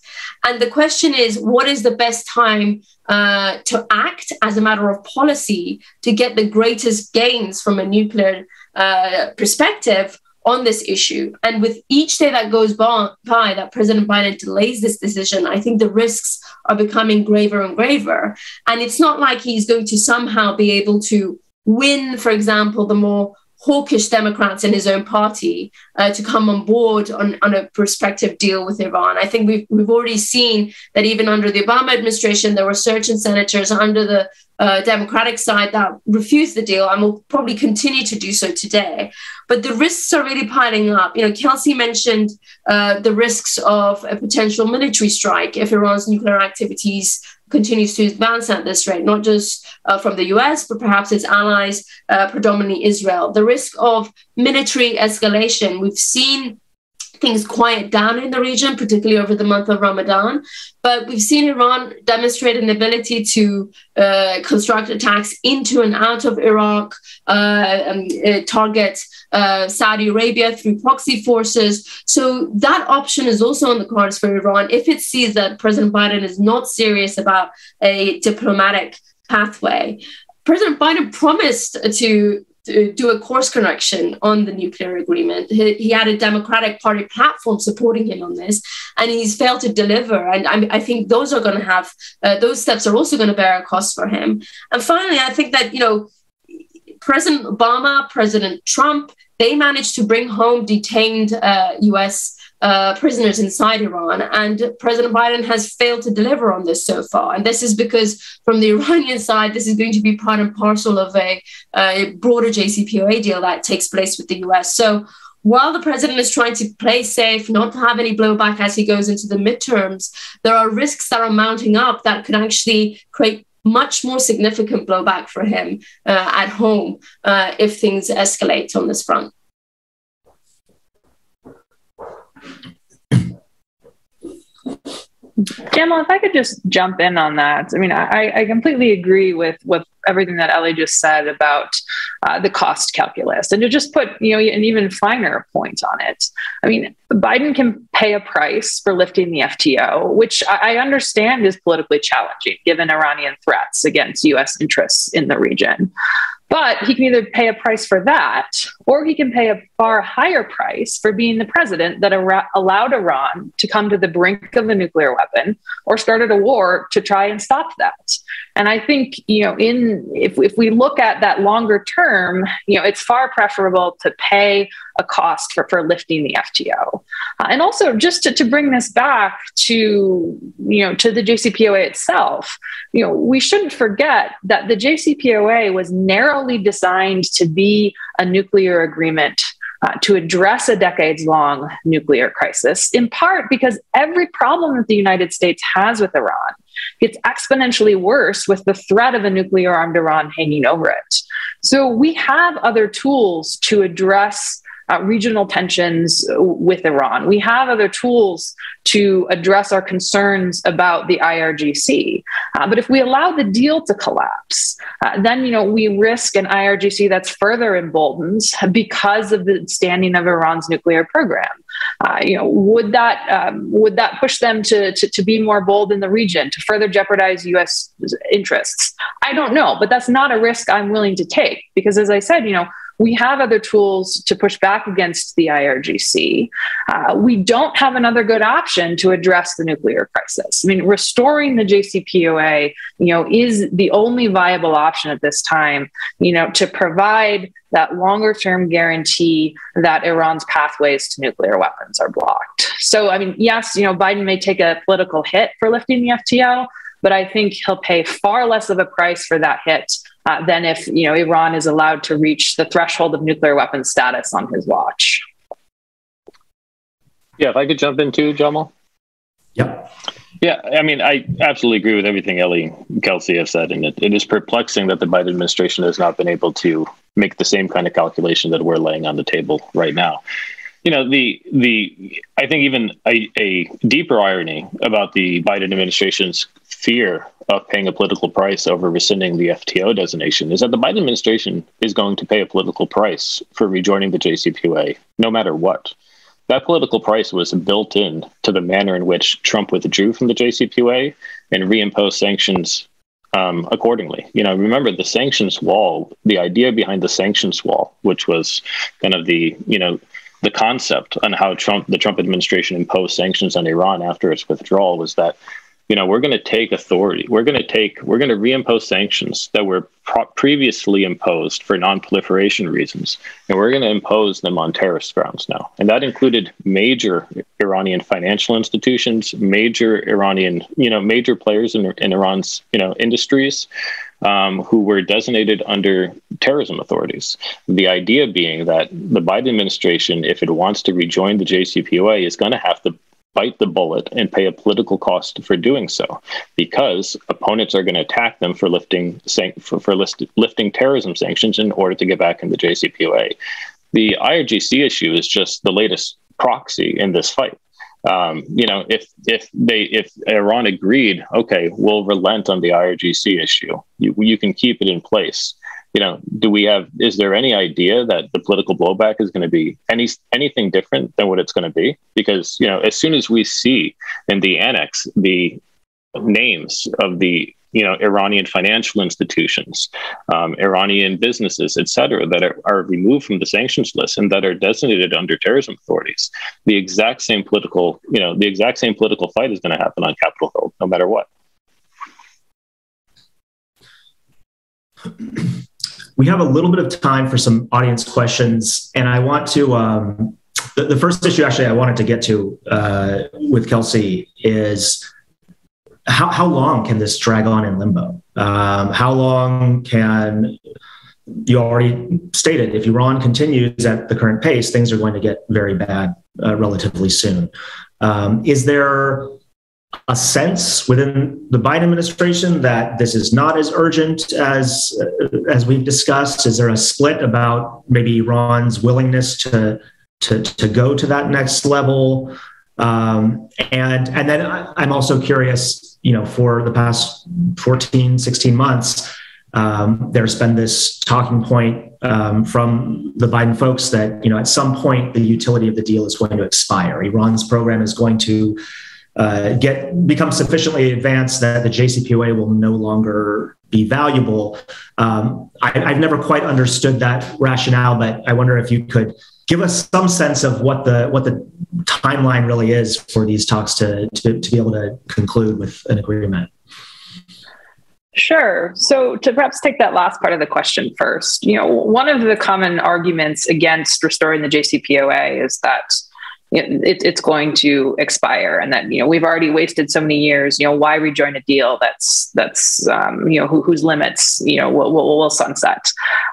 And the question is, what is the best time uh, to act as a matter of policy to get the greatest gains from a nuclear uh, perspective on this issue? And with each day that goes by, by that President Biden delays this decision, I think the risks are becoming graver and graver. And it's not like he's going to somehow be able to win, for example, the more hawkish Democrats in his own party uh, to come on board on, on a prospective deal with Iran. I think we've, we've already seen that even under the Obama administration, there were certain senators under the uh, Democratic side that refused the deal and will probably continue to do so today. But the risks are really piling up. You know, Kelsey mentioned uh, the risks of a potential military strike if Iran's nuclear activities continues to advance at this rate, not just uh, from the U S, but perhaps its allies, uh, predominantly Israel. The risk of military escalation. We've seen things quiet down in the region, particularly over the month of Ramadan, but we've seen Iran demonstrate an ability to uh, construct attacks into and out of Iraq, uh, um, uh, target uh, Saudi Arabia through proxy forces. So that option is also on the cards for Iran if it sees that President Biden is not serious about a diplomatic pathway. President Biden promised to, to do a course correction on the nuclear agreement. He, he had a Democratic Party platform supporting him on this, and he's failed to deliver. And I, I think those are going to have, uh, those steps are also going to bear a cost for him. And finally, I think that, you know, President Obama, President Trump, they managed to bring home detained uh, U S Uh, prisoners inside Iran, and President Biden has failed to deliver on this so far. And this is because, from the Iranian side, this is going to be part and parcel of a, a broader J C P O A deal that takes place with the U S. So while the president is trying to play safe, not to have any blowback as he goes into the midterms, there are risks that are mounting up that could actually create much more significant blowback for him uh, at home uh, if things escalate on this front. Jamal, if I could just jump in on that. I mean, I, I completely agree with, with everything that Ellie just said about uh, the cost calculus, and to just put, you know, an even finer point on it. I mean, Biden can pay a price for lifting the F T O, which I, I understand is politically challenging given Iranian threats against U S interests in the region. But he can either pay a price for that, or he can pay a far higher price for being the president that ar- allowed Iran to come to the brink of a nuclear weapon, or started a war to try and stop that. And I think, you know, in if, if we look at that longer term, you know, it's far preferable to pay a cost for, for lifting the F T O. Uh, and also, just to, to bring this back to, you know, to the J C P O A itself, you know, we shouldn't forget that the J C P O A was narrowly designed to be a nuclear agreement uh, to address a decades-long nuclear crisis, in part because every problem that the United States has with Iran gets exponentially worse with the threat of a nuclear-armed Iran hanging over it. So we have other tools to address Uh, regional tensions with Iran. We have other tools to address our concerns about the I R G C. Uh, but if we allow the deal to collapse, uh, then, you know, we risk an I R G C that's further emboldened because of the standing of Iran's nuclear program. Uh, you know, would that um, would that push them to, to to be more bold in the region, to further jeopardize U S interests? I don't know, but that's not a risk I'm willing to take, because, as I said, you know, we have other tools to push back against the I R G C. Uh, we don't have another good option to address the nuclear crisis. I mean, restoring the J C P O A, you know, is the only viable option at this time, you know, to provide that longer-term guarantee that Iran's pathways to nuclear weapons are blocked. So, I mean, yes, you know, Biden may take a political hit for lifting the F T O, but I think he'll pay far less of a price for that hit uh, than if, you know, Iran is allowed to reach the threshold of nuclear weapons status on his watch. Yeah, if I could jump in too, Jamal. Yeah. Yeah, I mean, I absolutely agree with everything Ellie and Kelsey have said, and it, it is perplexing that the Biden administration has not been able to make the same kind of calculation that we're laying on the table right now. You know, the the I think even a, a deeper irony about the Biden administration's fear of paying a political price over rescinding the F T O designation is that the Biden administration is going to pay a political price for rejoining the J C P O A, no matter what. That political price was built in to the manner in which Trump withdrew from the J C P O A and reimposed sanctions um, accordingly. You know, remember the sanctions wall, the idea behind the sanctions wall, which was kind of the, you know, the concept on how Trump, the Trump administration imposed sanctions on Iran after its withdrawal was that, you know, we're going to take authority. We're going to take, we're going to reimpose sanctions that were pro- previously imposed for non-proliferation reasons, and we're going to impose them on terrorist grounds now. And that included major Iranian financial institutions, major Iranian, you know, major players in, in Iran's, you know, industries, Um, who were designated under terrorism authorities. The idea being that the Biden administration, if it wants to rejoin the J C P O A, is going to have to bite the bullet and pay a political cost for doing so, because opponents are going to attack them for lifting for, for list, lifting terrorism sanctions in order to get back in the J C P O A. The I R G C issue is just the latest proxy in this fight. Um, you know, if if they if Iran agreed, okay, we'll relent on the I R G C issue. You, you can keep it in place. You know, do we have? Is there any idea that the political blowback is going to be any anything different than what it's going to be? Because, you know, as soon as we see in the annex the names of the you know, Iranian financial institutions, um, Iranian businesses, et cetera, that are, are removed from the sanctions list and that are designated under terrorism authorities. The exact same political, you know, the exact same political fight is going to happen on Capitol Hill, no matter what. We have a little bit of time for some audience questions, and I want to, um, the, the first issue actually I wanted to get to uh, with Kelsey is how, how long can this drag on in limbo? Um, how long can, you already stated, if Iran continues at the current pace, things are going to get very bad uh, relatively soon. Um, is there a sense within the Biden administration that this is not as urgent as as we've discussed? Is there a split about maybe Iran's willingness to to, to go to that next level? Um, and and then I, I'm also curious, you know, for the past fourteen, sixteen months, um, there's been this talking point um, from the Biden folks that, you know, at some point the utility of the deal is going to expire. Iran's program is going to Uh, get become sufficiently advanced that the J C P O A will no longer be valuable. Um, I, I've never quite understood that rationale, but I wonder if you could give us some sense of what the what the timeline really is for these talks to to, to be able to conclude with an agreement. Sure. So to perhaps take that last part of the question first, you know, one of the common arguments against restoring the J C P O A is that It, it's going to expire, and that, you know, we've already wasted so many years. You know, why rejoin a deal that's that's um, you know who, whose limits you know will will, will sunset?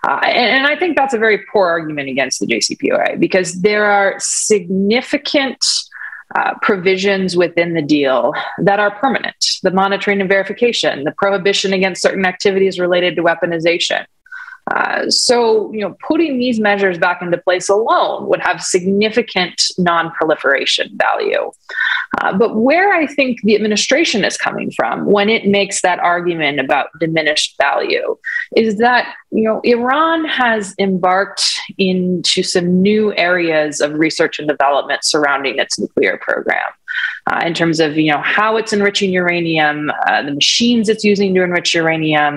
Uh, and, and I think that's a very poor argument against the J C P O A, because there are significant uh, provisions within the deal that are permanent: the monitoring and verification, the prohibition against certain activities related to weaponization. Uh, so, you know, putting these measures back into place alone would have significant non-proliferation value. Uh, but where I think the administration is coming from when it makes that argument about diminished value is that, you know, Iran has embarked into some new areas of research and development surrounding its nuclear program. Uh, in terms of, you know, how it's enriching uranium, uh, the machines it's using to enrich uranium,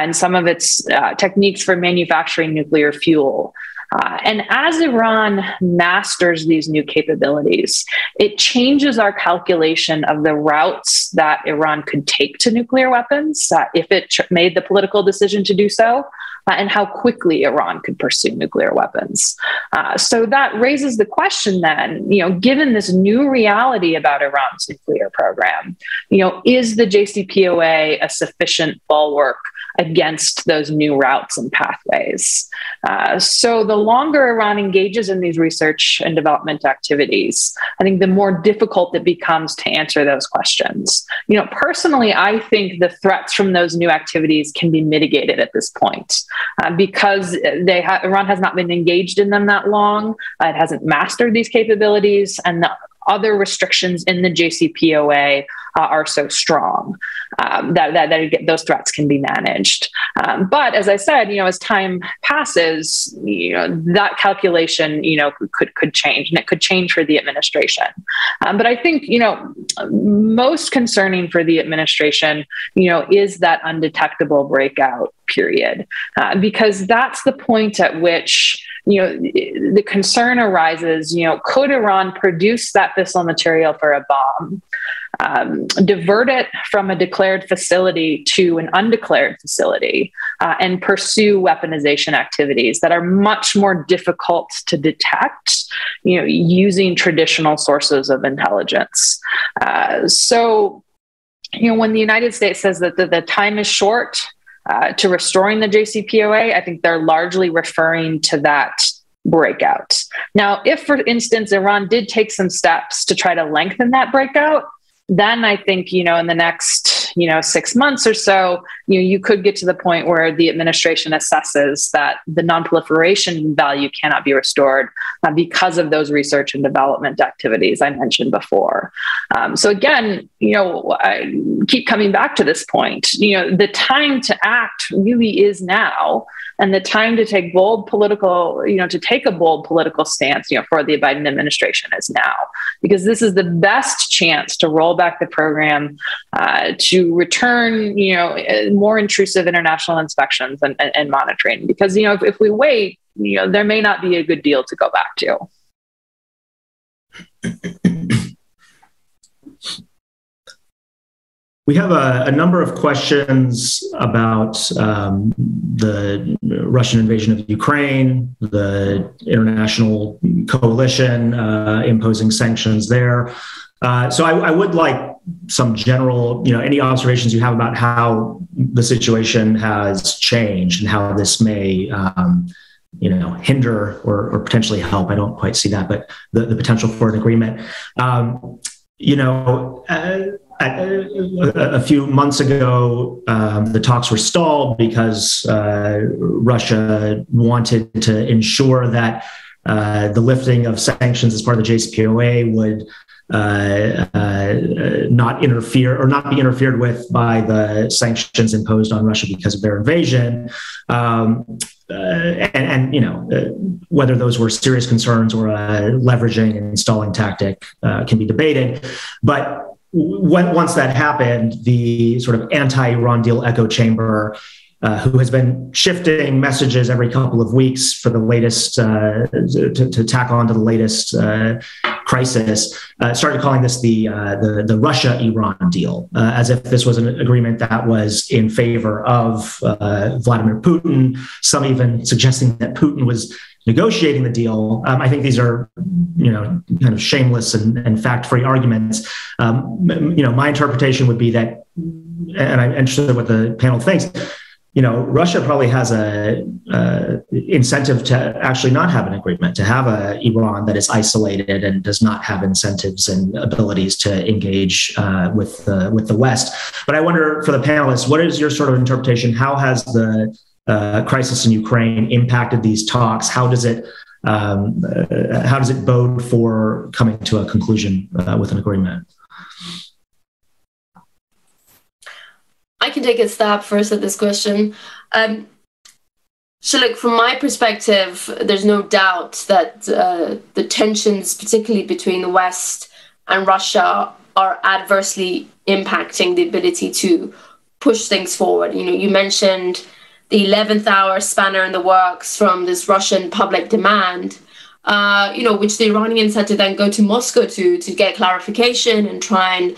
and some of its uh, techniques for manufacturing nuclear fuel. Uh, and as Iran masters these new capabilities, it changes our calculation of the routes that Iran could take to nuclear weapons uh, if it tr- made the political decision to do so, uh, and how quickly Iran could pursue nuclear weapons. Uh, so that raises the question then, you know, given this new reality about Iran's nuclear program, you know, is the J C P O A a sufficient bulwark against those new routes and pathways? Uh, so the longer Iran engages in these research and development activities, I think the more difficult it becomes to answer those questions. You know, personally, I think the threats from those new activities can be mitigated at this point uh, because they ha- Iran has not been engaged in them that long. Uh, it hasn't mastered these capabilities, and the other restrictions in the J C P O A Uh, are so strong um, that, that, that those threats can be managed. Um, but as I said, you know, as time passes, you know, that calculation, you know, could could change, and it could change for the administration. Um, but I think, you know, most concerning for the administration, you know, is that undetectable breakout period, uh, because that's the point at which, you know, the concern arises, you know, could Iran produce that fissile material for a bomb? Um, divert it from a declared facility to an undeclared facility uh, and pursue weaponization activities that are much more difficult to detect, you know, using traditional sources of intelligence. Uh, so, you know, when the United States says that the, the time is short uh, to restoring the J C P O A, I think they're largely referring to that breakout. Now, if, for instance, Iran did take some steps to try to lengthen that breakout, then I think, you know, in the next, you know, six months or so, you know, you could get to the point where the administration assesses that the nonproliferation value cannot be restored uh, because of those research and development activities I mentioned before. Um, so again, you know, I keep coming back to this point, you know, the time to act really is now. And the time to take bold political, you know, to take a bold political stance, you know, for the Biden administration is now, because this is the best chance to roll back the program, uh, to to return, you know, more intrusive international inspections and, and, and monitoring, because, you know, if, if we wait, you know, there may not be a good deal to go back to. We have a, a number of questions about um, the Russian invasion of Ukraine, the international coalition uh, imposing sanctions there. Uh, so I, I would like some general, you know, any observations you have about how the situation has changed and how this may, um, you know, hinder or, or potentially help. I don't quite see that, but the, the potential for an agreement. Um, you know, uh, A, a few months ago, um, the talks were stalled because uh, Russia wanted to ensure that uh, the lifting of sanctions as part of the J C P O A would uh, uh, not interfere or not be interfered with by the sanctions imposed on Russia because of their invasion. Um, uh, and, and, you know, uh, whether those were serious concerns or a leveraging and stalling tactic uh, can be debated. But When, once that happened, the sort of anti-Iran deal echo chamber, uh, who has been shifting messages every couple of weeks for the latest, uh, to, to tack on to the latest uh, crisis, uh, started calling this the uh, the, the Russia-Iran deal, uh, as if this was an agreement that was in favor of uh, Vladimir Putin, some even suggesting that Putin was negotiating the deal. Um, I think these are, you know, kind of shameless and, and fact-free arguments. Um, you know, my interpretation would be that, and I'm interested in what the panel thinks, you know, Russia probably has a, a incentive to actually not have an agreement, to have a Iran that is isolated and does not have incentives and abilities to engage uh, with the, with the West. But I wonder, for the panelists, what is your sort of interpretation? How has the Uh, crisis in Ukraine impacted these talks? How does it um, uh, how does it bode for coming to a conclusion uh, with an agreement? I can take a stab first at this question. Um, so, look, from my perspective, there's no doubt that uh, the tensions, particularly between the West and Russia, are adversely impacting the ability to push things forward. You know, you mentioned the eleventh hour spanner in the works from this Russian public demand, uh, you know, which the Iranians had to then go to Moscow to to get clarification and try and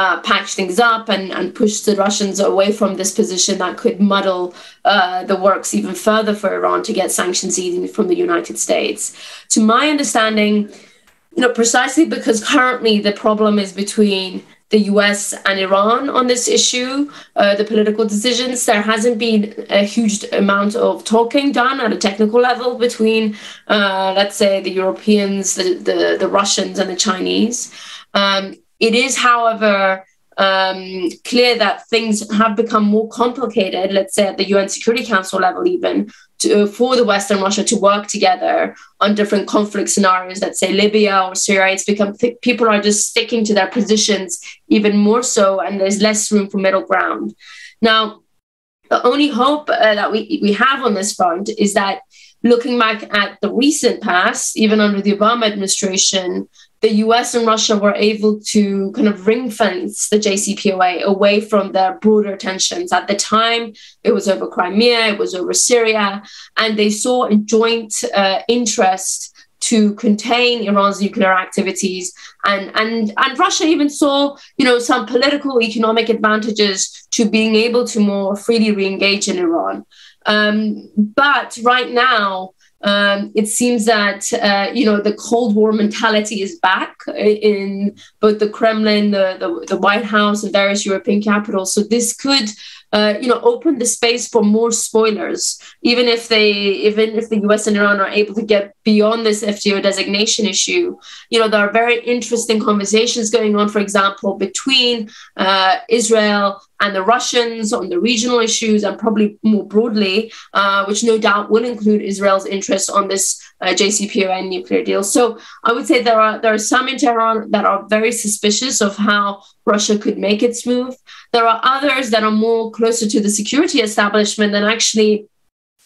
uh, patch things up and, and push the Russians away from this position that could muddle uh, the works even further for Iran to get sanctions even from the United States. To my understanding, you know, precisely because currently the problem is between the U S and Iran on this issue, uh, the political decisions, there hasn't been a huge amount of talking done at a technical level between, uh, let's say, the Europeans, the, the, the Russians, and the Chinese. Um, it is, however, um, clear that things have become more complicated, let's say, at the U N Security Council level even, to, for the West and Russia to work together on different conflict scenarios, let's say Libya or Syria. It's become th- people are just sticking to their positions even more so, and there's less room for middle ground. Now, the only hope uh, that we, we have on this front is that, looking back at the recent past, even under the Obama administration, the U S and Russia were able to kind of ring fence the J C P O A away from their broader tensions. At the time, it was over Crimea, it was over Syria, and they saw a joint uh, interest to contain Iran's nuclear activities. And, and, and Russia even saw, you know, some political, economic advantages to being able to more freely re-engage in Iran. Um, but right now, Um, it seems that, uh, you know, the Cold War mentality is back in both the Kremlin, the, the, the White House, and various European capitals. So this could, uh, you know, open the space for more spoilers, even if they, even if the U S and Iran are able to get beyond this F T O designation issue. You know, there are very interesting conversations going on, for example, between uh, Israel and the Russians on the regional issues, and probably more broadly, uh, which no doubt will include Israel's interest on this uh, J C P O A nuclear deal. So I would say there are there are some in Tehran that are very suspicious of how Russia could make its move. There are others that are more closer to the security establishment and actually,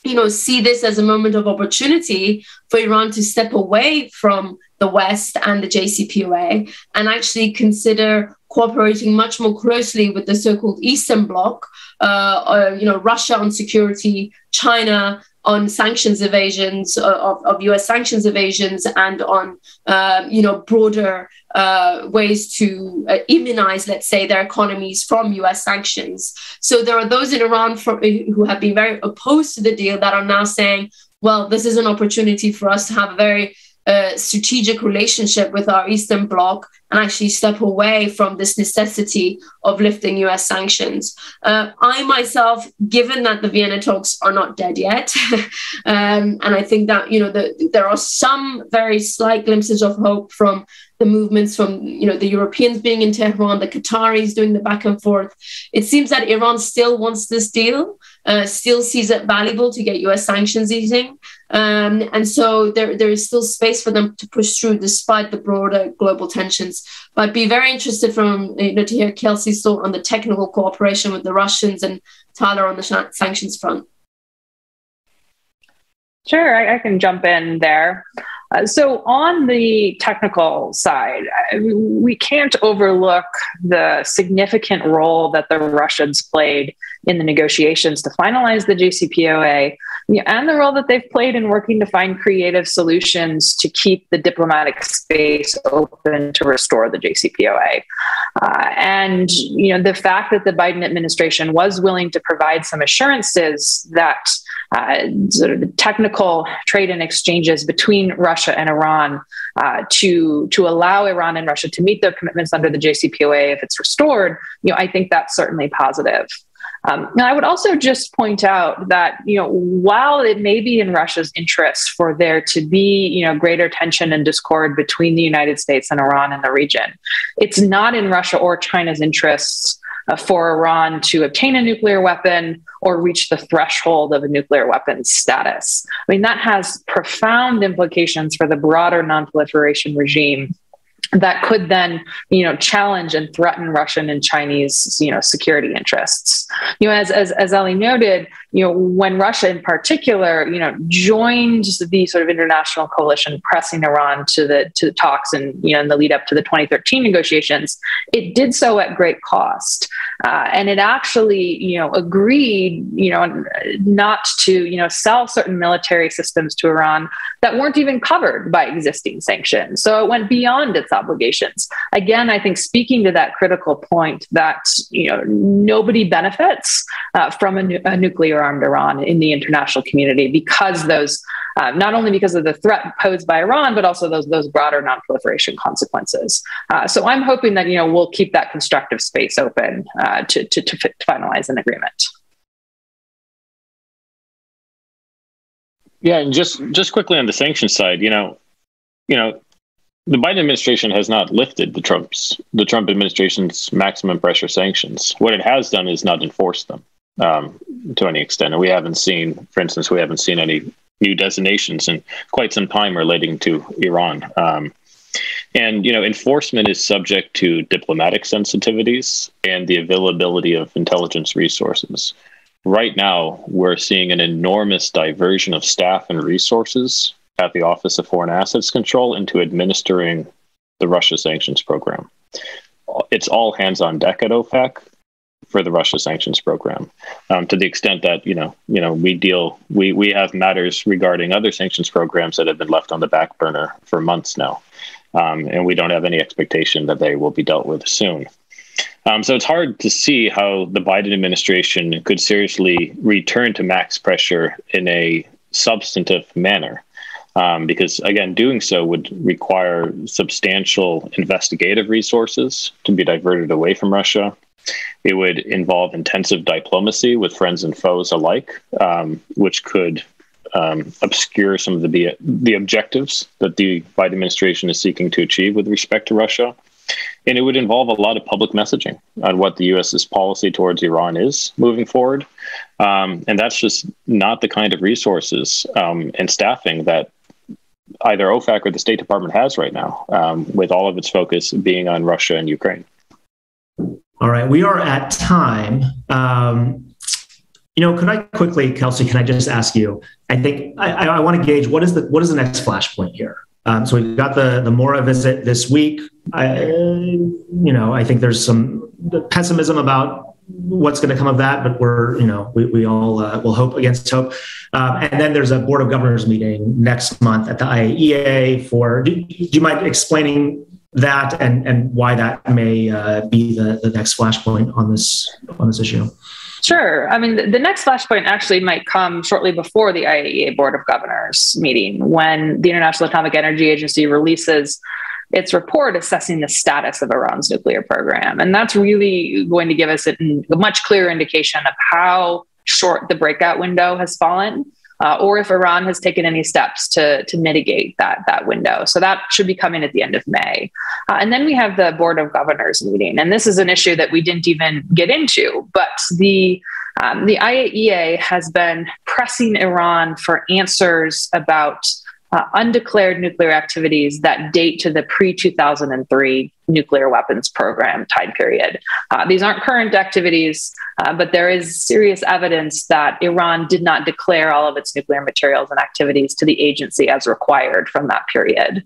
you know, see this as a moment of opportunity for Iran to step away from the West and the J C P O A and actually consider cooperating much more closely with the so-called Eastern Bloc, uh, or, you know, Russia on security, China on sanctions evasions, uh, of, of U S sanctions evasions, and on, uh, you know, broader uh, ways to uh, immunize, let's say, their economies from U S sanctions. So there are those in Iran for, who have been very opposed to the deal that are now saying, well, this is an opportunity for us to have a very uh, strategic relationship with our Eastern Bloc and actually step away from this necessity of lifting U S sanctions. Uh, I myself, given that the Vienna talks are not dead yet, um, and I think that, you know, the, there are some very slight glimpses of hope from the movements from, you know, the Europeans being in Tehran, the Qataris doing the back and forth. It seems that Iran still wants this deal, uh, still sees it valuable to get U S sanctions easing. Um, and so there, there is still space for them to push through despite the broader global tensions. But I'd be very interested from, you know, to hear Kelsey's thought on the technical cooperation with the Russians and Tyler on the sh- sanctions front. Sure, I, I can jump in there. Uh, so on the technical side, I, we can't overlook the significant role that the Russians played in the negotiations to finalize the J C P O A, you know, and the role that they've played in working to find creative solutions to keep the diplomatic space open to restore the J C P O A. Uh, and you know, the fact that the Biden administration was willing to provide some assurances that uh, sort of the technical trade and exchanges between Russia and Iran uh, to to allow Iran and Russia to meet their commitments under the J C P O A if it's restored, you know, I think that's certainly positive. Um, and I would also just point out that, you know, while it may be in Russia's interest for there to be, you know, greater tension and discord between the United States and Iran in the region, it's not in Russia or China's interests uh, for Iran to obtain a nuclear weapon or reach the threshold of a nuclear weapons status. I mean, that has profound implications for the broader nonproliferation regime that could then, you know, challenge and threaten Russian and Chinese, you know, security interests. You know, as as as Ellie noted, you know, when Russia in particular, you know, joined the sort of international coalition pressing Iran to the to the talks and, you know, in the lead up to the twenty thirteen negotiations, it did so at great cost, uh, and it actually, you know, agreed, you know, not to, you know, sell certain military systems to Iran that weren't even covered by existing sanctions. So it went beyond its obligations. Again, I think speaking to that critical point that, you know, nobody benefits uh, from a, nu- a nuclear armed Iran in the international community because those, uh, not only because of the threat posed by Iran, but also those those broader nonproliferation consequences. Uh, so I'm hoping that, you know, we'll keep that constructive space open uh, to, to, to, f- to finalize an agreement. Yeah, and just just quickly on the sanctions side, you know, you know. The Biden administration has not lifted the Trump's the Trump administration's maximum pressure sanctions. What it has done is not enforce them um, to any extent. And we haven't seen, for instance, we haven't seen any new designations in quite some time relating to Iran. Um, and, you know, enforcement is subject to diplomatic sensitivities and the availability of intelligence resources. Right now, we're seeing an enormous diversion of staff and resources at the Office of Foreign Assets Control into administering the Russia sanctions program. It's all hands on deck at OFAC for the Russia sanctions program. Um, to the extent that, you know, you know, we deal, we we have matters regarding other sanctions programs that have been left on the back burner for months now, um, and we don't have any expectation that they will be dealt with soon. Um, so it's hard to see how the Biden administration could seriously return to max pressure in a substantive manner. Um, because, again, doing so would require substantial investigative resources to be diverted away from Russia. It would involve intensive diplomacy with friends and foes alike, um, which could um, obscure some of the, be- the objectives that the Biden administration is seeking to achieve with respect to Russia. And it would involve a lot of public messaging on what the U S's policy towards Iran is moving forward. Um, and that's just not the kind of resources um, and staffing that either OFAC or the State Department has right now, um, with all of its focus being on Russia and Ukraine. All right, we are at time. Um, you know, can I quickly, Kelsey, can I just ask you, I think I, I, I want to gauge what is the what is the next flashpoint here? Um, so we got the, the Mora visit this week. I, you know, I think there's some pessimism about what's going to come of that, but we're, you know, we, we all uh, will hope against hope. Um, and then there's a Board of Governors meeting next month at the I A E A for, do, do you mind explaining that and, and why that may uh, be the, the next flashpoint on this, on this issue? Sure. I mean, the next flashpoint actually might come shortly before the I A E A Board of Governors meeting, when the International Atomic Energy Agency releases its report assessing the status of Iran's nuclear program. And that's really going to give us a much clearer indication of how short the breakout window has fallen, uh, or if Iran has taken any steps to, to mitigate that, that window. So that should be coming at the end of May. Uh, and then we have the Board of Governors meeting. And this is an issue that we didn't even get into, but the um, the I A E A has been pressing Iran for answers about Uh, undeclared nuclear activities that date to the pre two thousand three nuclear weapons program time period. Uh, these aren't current activities, uh, but there is serious evidence that Iran did not declare all of its nuclear materials and activities to the agency as required from that period.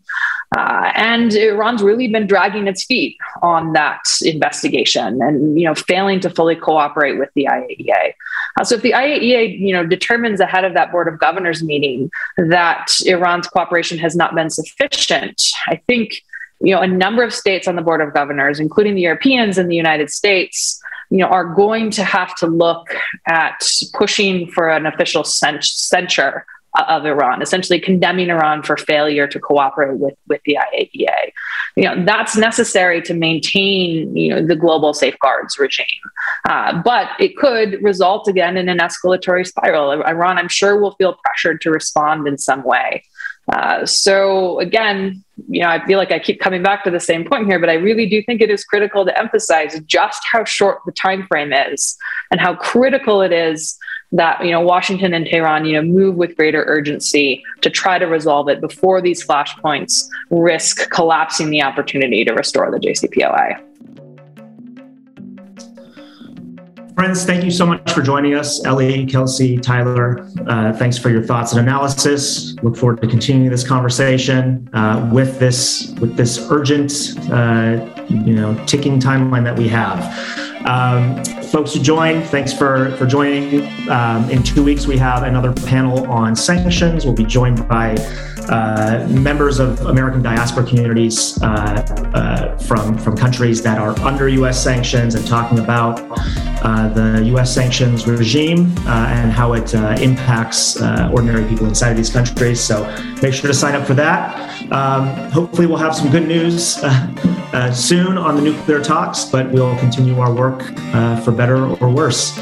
Uh, and Iran's really been dragging its feet on that investigation and, you know, failing to fully cooperate with the I A E A. Uh, so if the I A E A, you know, determines ahead of that Board of Governors meeting that Iran's cooperation has not been sufficient, I think, you know, a number of states on the Board of Governors, including the Europeans and the United States, you know, are going to have to look at pushing for an official cent- censure of Iran, essentially condemning Iran for failure to cooperate with, with the I A E A. You know, that's necessary to maintain, you know, the global safeguards regime. Uh, but it could result, again, in an escalatory spiral. Iran, I'm sure, will feel pressured to respond in some way. Uh, so again, you know, I feel like I keep coming back to the same point here, but I really do think it is critical to emphasize just how short the time frame is and how critical it is that, you know, Washington and Tehran, you know, move with greater urgency to try to resolve it before these flashpoints risk collapsing the opportunity to restore the J C P O A. Friends, thank you so much for joining us. Ellie, Kelsey, Tyler, uh, thanks for your thoughts and analysis. Look forward to continuing this conversation uh, with this with this urgent, uh, you know, ticking timeline that we have. Um, folks who joined, thanks for, for joining. Um, in two weeks, we have another panel on sanctions. We'll be joined by uh, members of American diaspora communities uh, uh, from, from countries that are under U S sanctions and talking about uh, the U S sanctions regime uh, and how it uh, impacts uh, ordinary people inside of these countries. So make sure to sign up for that. Um, hopefully we'll have some good news uh, Uh, soon on the nuclear talks, but we'll continue our work uh, for better or worse.